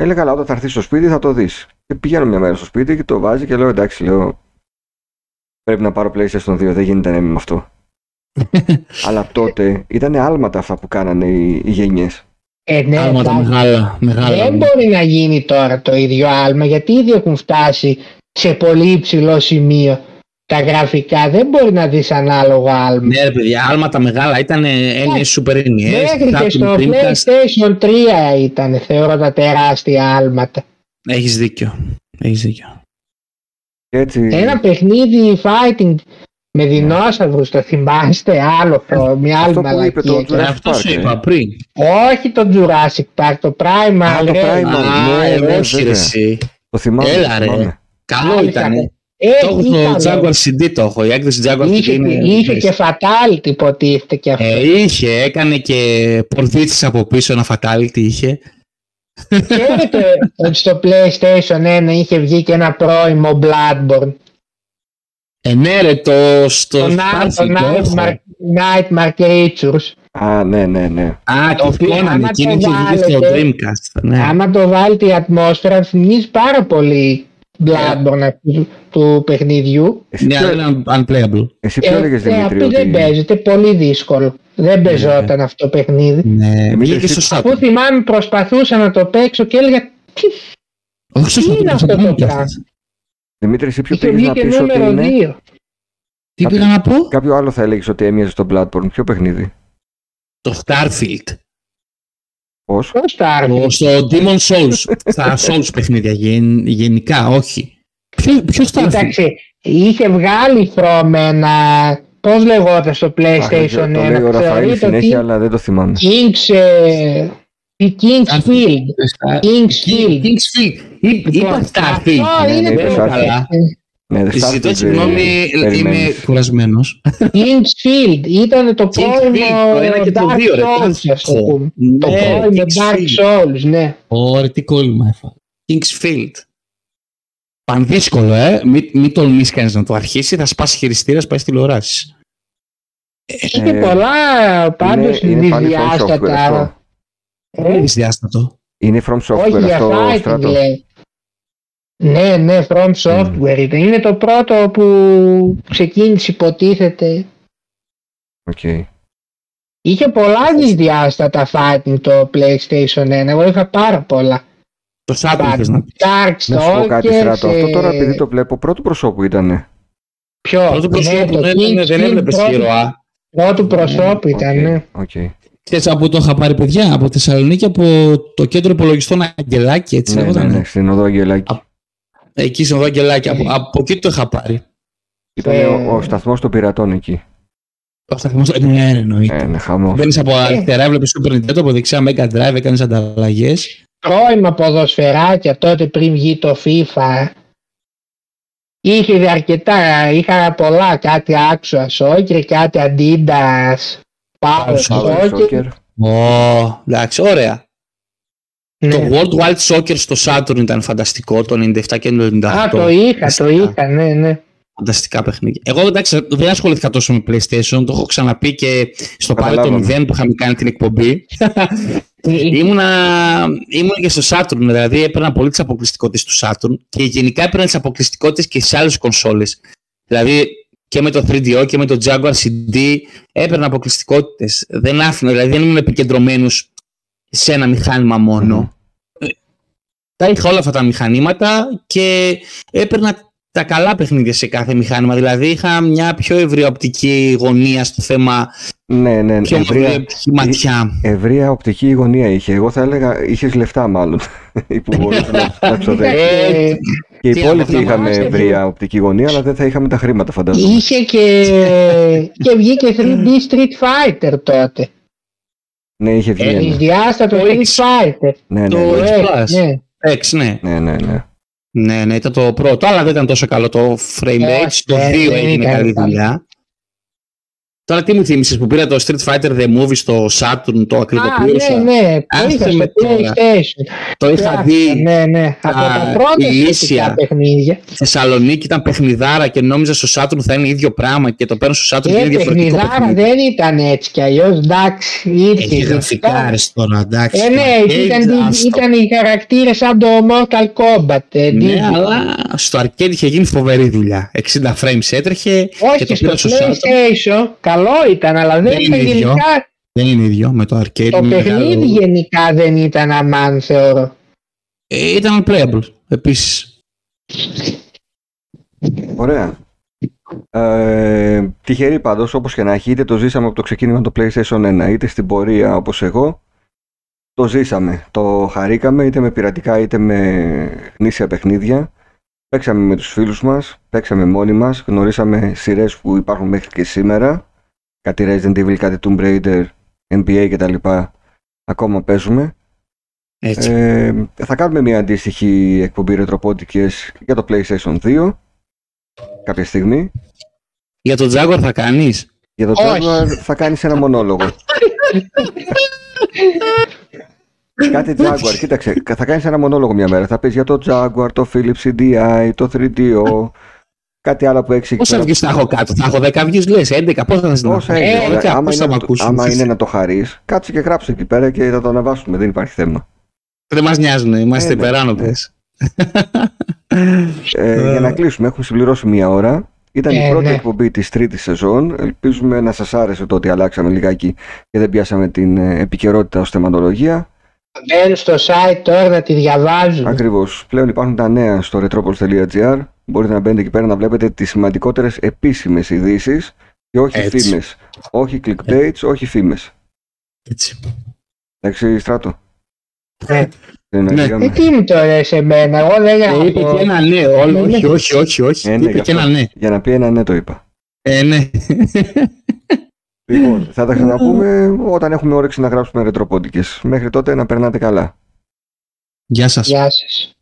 Έλεγα, αλλά όταν θα έρθει στο σπίτι θα το δεις. Και πηγαίνω μια μέρα στο σπίτι και το βάζει και λέω, εντάξει, λέω, πρέπει να πάρω PlayStation 2, δεν γίνεται να είμαι με αυτό. Αλλά τότε ήταν άλματα αυτά που κάνανε οι γενιές. Ναι, άλματα μεγάλα. Δεν μπορεί να γίνει τώρα το ίδιο άλμα, γιατί ήδη έχουν φτάσει σε πολύ υψηλό σημείο. Τα γραφικά δεν μπορεί να δεις ανάλογα άλμα. Ναι, παιδιά, άλματα μεγάλα ήταν έννοιες σούπερ ενιές. Μέχρι και στο PlayStation 3 ήταν, θεωρώ, τα τεράστια άλματα. Έχεις δίκιο. Έτσι... Ένα παιχνίδι fighting με δεινόσαυρους, το θυμάστε, άλλο μια άλλη μαλακία. Αυτό σου είπα πριν. Όχι το Jurassic Park, το Primal. Το θυμάμαι. Έλα ρε, καλό ήτανε. Το έχω στο Jaguar CD, το έχω. Η έκδοση Jaguar CD είχε και fatality, υποτίθεται και αυτό. Είχε, έκανε και πορδίτσες από πίσω, ένα fatality είχε. Ξέρετε ότι στο PlayStation 1 είχε βγει και ένα πρώιμο Bloodborne. Ναι ρε, το Nightmare Creatures. Α, ναι. Α, το πλώνανε, εκείνο είχε βγει στο Dreamcast. Άμα το βάλετε, η ατμόσφαιρα θυμίζει πάρα πολύ Bloodborne του παιχνιδιού. Ναι, αλλά unplayable. Εσύ ποιο έλεγες, Δημήτρη? Αυτό δεν παίζεται, πολύ δύσκολο. Δεν παίζονταν αυτό το παιχνίδι. Ναι, μιλήκε στο Saturn. Αφού θυμάμαι προσπαθούσα να το παίξω και έλεγα, τι είναι αυτό το πράγμα. Δημήτρη, εσύ ποιο πήγες να πεις ότι είναι? Τι πήγα να πω? Κάποιο άλλο θα έλεγες ότι έμοιαζε στο Bloodborne. Ποιο παιχνίδι? Το Starfield. Πώς? Στο Demon Souls, στα Souls παιχνίδια γενικά, όχι. Ποιος θα έρθει? Κοίταξε, είχε βγάλει From ένα, πώς λεγόταν στο PlayStation 1. Το λέει ο Ραφαήλ συνέχεια, αλλά δεν το θυμάμαι. Kingsfield. Είπα Starfield. Αυτό είναι πολύ καλά. Ζητώ συγγνώμη, είμαι κουρασμένος. Kingsfield ήταν το πρώιμο Dark Souls, ας το πούμε. Το πρώιμο Dark Souls, ναι. Ωραία, τι κόλλημα έφαγα. Kingsfield. Πανδύσκολο, μην τολμήσει κανείς να το αρχίσει, θα σπάσει χειριστήρα, πάει τηλεοράσεις. Είχε πολλά, πάντως δυσδιάστατα. Είναι δυσδιάστατο. Είναι From Software αυτό, Στράτο. Ναι, From Software ήταν. Είναι το πρώτο που ξεκίνησε, υποτίθεται. Okay. Είχε πολλά δυσδιάστατα fighting το PlayStation 1. Εγώ είχα πάρα πολλά. Το Saturn. Να σου πω κάτι, Στράτο. Αυτό τώρα, επειδή το βλέπω, πρώτου προσώπου ήτανε. Ποιο? Πρώτου προσώπου δεν έβλεπες χειροά. Πρώτου προσώπου ήτανε. Έτσι, από το είχα πάρει, παιδιά, από Θεσσαλονίκη, από το κέντρο υπολογιστών Αγγελάκη, έτσι λέγονταν. Ναι, στην οδό Αγγελάκη. Εκεί στην οδό Αγγελάκη, από εκεί το είχα πάρει. Ήταν ο σταθμός των πειρατών εκεί. Ο σταθμός, ναι, εννοείται. Ναι, χαμός. Μπαίνεις από αριστερά, έβλεπες Super Nintendo, από δεξιά Mega Drive, έκανες ανταλλαγές. Πρώιμα ποδοσφαιράκια, τότε πριν βγει το FIFA. Είχε αρκετά, είχα πολλά, κάτι Άξοα Soccer, κάτι Adidas. Power Soccer. Εντάξει, ωραία. Ναι. Το World Wide Soccer στο Saturn ήταν φανταστικό, το 97 και το 98. Α, το είχα, ναι. Φανταστικά παιχνίδια. Εγώ, εντάξει, δεν ασχολήθηκα τόσο με PlayStation, το έχω ξαναπεί και στο παρελθόν το 0 που είχαμε κάνει την εκπομπή. Ήμουνα και στο Saturn, δηλαδή έπαιρνα πολύ τις αποκλειστικότητες του Saturn και γενικά έπαιρνα τις αποκλειστικότητες και σε άλλες κονσόλες. Δηλαδή, και με το 3DO και με το Jaguar CD έπαιρνα αποκλειστικότητες. Δεν άφηνα, δηλαδή δεν ήμουν επικεντρωμένος σε ένα μηχάνημα μόνο. Τα είχα όλα αυτά τα μηχανήματα και έπαιρνα τα καλά παιχνίδια σε κάθε μηχάνημα. Δηλαδή είχα μια πιο ευρία οπτική γωνία στο θέμα. Ναι, ναι, πιο ματιά. Ευρεία οπτική γωνία είχε. Εγώ θα έλεγα είχες λεφτά μάλλον. Που μπορούσα να ψοδεύεις. Και οι υπόλοιποι είχαμε ευρεία οπτική γωνία, αλλά δεν θα είχαμε τα χρήματα, φαντάζομαι. Είχε και βγήκε 3D Street Fighter τότε. Ναι, είχε βγει. Ενδιάστατο Street Fighter. Ναι, ναι. Ναι, ναι, ήταν το πρώτο, αλλά δεν ήταν τόσο καλό το frame rate. Το 2 έγινε καλή δουλειά. Τώρα τι μου θύμισες που πήρα το Street Fighter The Movie στο Saturn, το ακριβοπλήρωσα. Ναι, ναι, το είχα δει. Ναι, ναι, από τα πρώτα παιχνίδια. Στη Θεσσαλονίκη ήταν παιχνιδάρα και νόμιζα στο Saturn θα είναι ίδιο πράγμα και το παίρνω στο Saturn και είναι διαφορετικό. Παιχνιδάρα δεν ήταν έτσι κι αλλιώς, εντάξει, ήρθε. Έχει γραφικάρες τώρα, εντάξει. Ναι, ήταν οι χαρακτήρες σαν το Mortal Kombat. Ναι, αλλά στο arcade είχε γίνει φοβερή δουλειά. 60 frames έτρεχε και το πήρα στο PlayStation. Καλό ήταν, αλλά δεν ήταν γενικά. Δεν είναι ίδιο με το arcade. Το παιχνίδι γενικά δεν ήταν αμάν, θεωρώ. Ήταν playable, επίσης. Ωραία. Τυχερή πάντως, όπως και να έχει, είτε το ζήσαμε από το ξεκίνημα το PlayStation 1, είτε στην πορεία όπως εγώ, το ζήσαμε. Το χαρήκαμε, είτε με πειρατικά, είτε με γνήσια παιχνίδια. Παίξαμε με τους φίλους μας, παίξαμε μόνοι μας, γνωρίσαμε σειρές που υπάρχουν μέχρι και σήμερα. Κάτι Resident Evil, κάτι Tomb Raider, NBA κτλ. Ακόμα παίζουμε. Θα κάνουμε μια αντίστοιχη εκπομπή ρετροπόντικες για το PlayStation 2 κάποια στιγμή. Για το Jaguar θα κάνεις? Για το Jaguar θα κάνεις ένα μονόλογο. Κάτι Jaguar, κοίταξε, θα κάνεις ένα μονόλογο μια μέρα. Θα πεις για το Jaguar, το Philips CDI, το 3DO, κάτι άλλο που έξι. Πόσα βγεις θα έχω κάτω, θα έχω 10 βγεις λες, 11, πώς θα σας άμα είναι να το χαρείς, κάτσε και γράψε εκεί πέρα και θα το αναβάσουμε, δεν υπάρχει θέμα. Δεν μας νοιάζουν, είμαστε υπεράνοπτες. Για να κλείσουμε, έχουμε συμπληρώσει μια ώρα. Ήταν η πρώτη εκπομπή της τρίτης σεζόν. Ελπίζουμε να σας άρεσε το ότι αλλάξαμε λιγάκι και δεν πιάσαμε την επικαιρότητα ως θεματολογία. Μπαίνουν στο site τώρα να τη διαβάζουν. Ακριβώς. Πλέον υπάρχουν τα νέα στο retropolis.gr. Μπορείτε να μπαίνετε εκεί πέρα να βλέπετε τις σημαντικότερες επίσημες ειδήσεις και όχι φήμες. Όχι clickbaits, όχι φήμες. Έτσι. Εντάξει, Στράτο. Τι είναι τώρα σε μένα, εγώ δεν γράφω. Είπε και ένα ναι, όχι. Είπε και ένα ναι. Για να πει ένα ναι το είπα. Ναι. Λοιπόν, θα τα ξαναπούμε όταν έχουμε όρεξη να γράψουμε ρετροπόντικες. Μέχρι τότε να περνάτε καλά. Γεια σας. Γεια σας.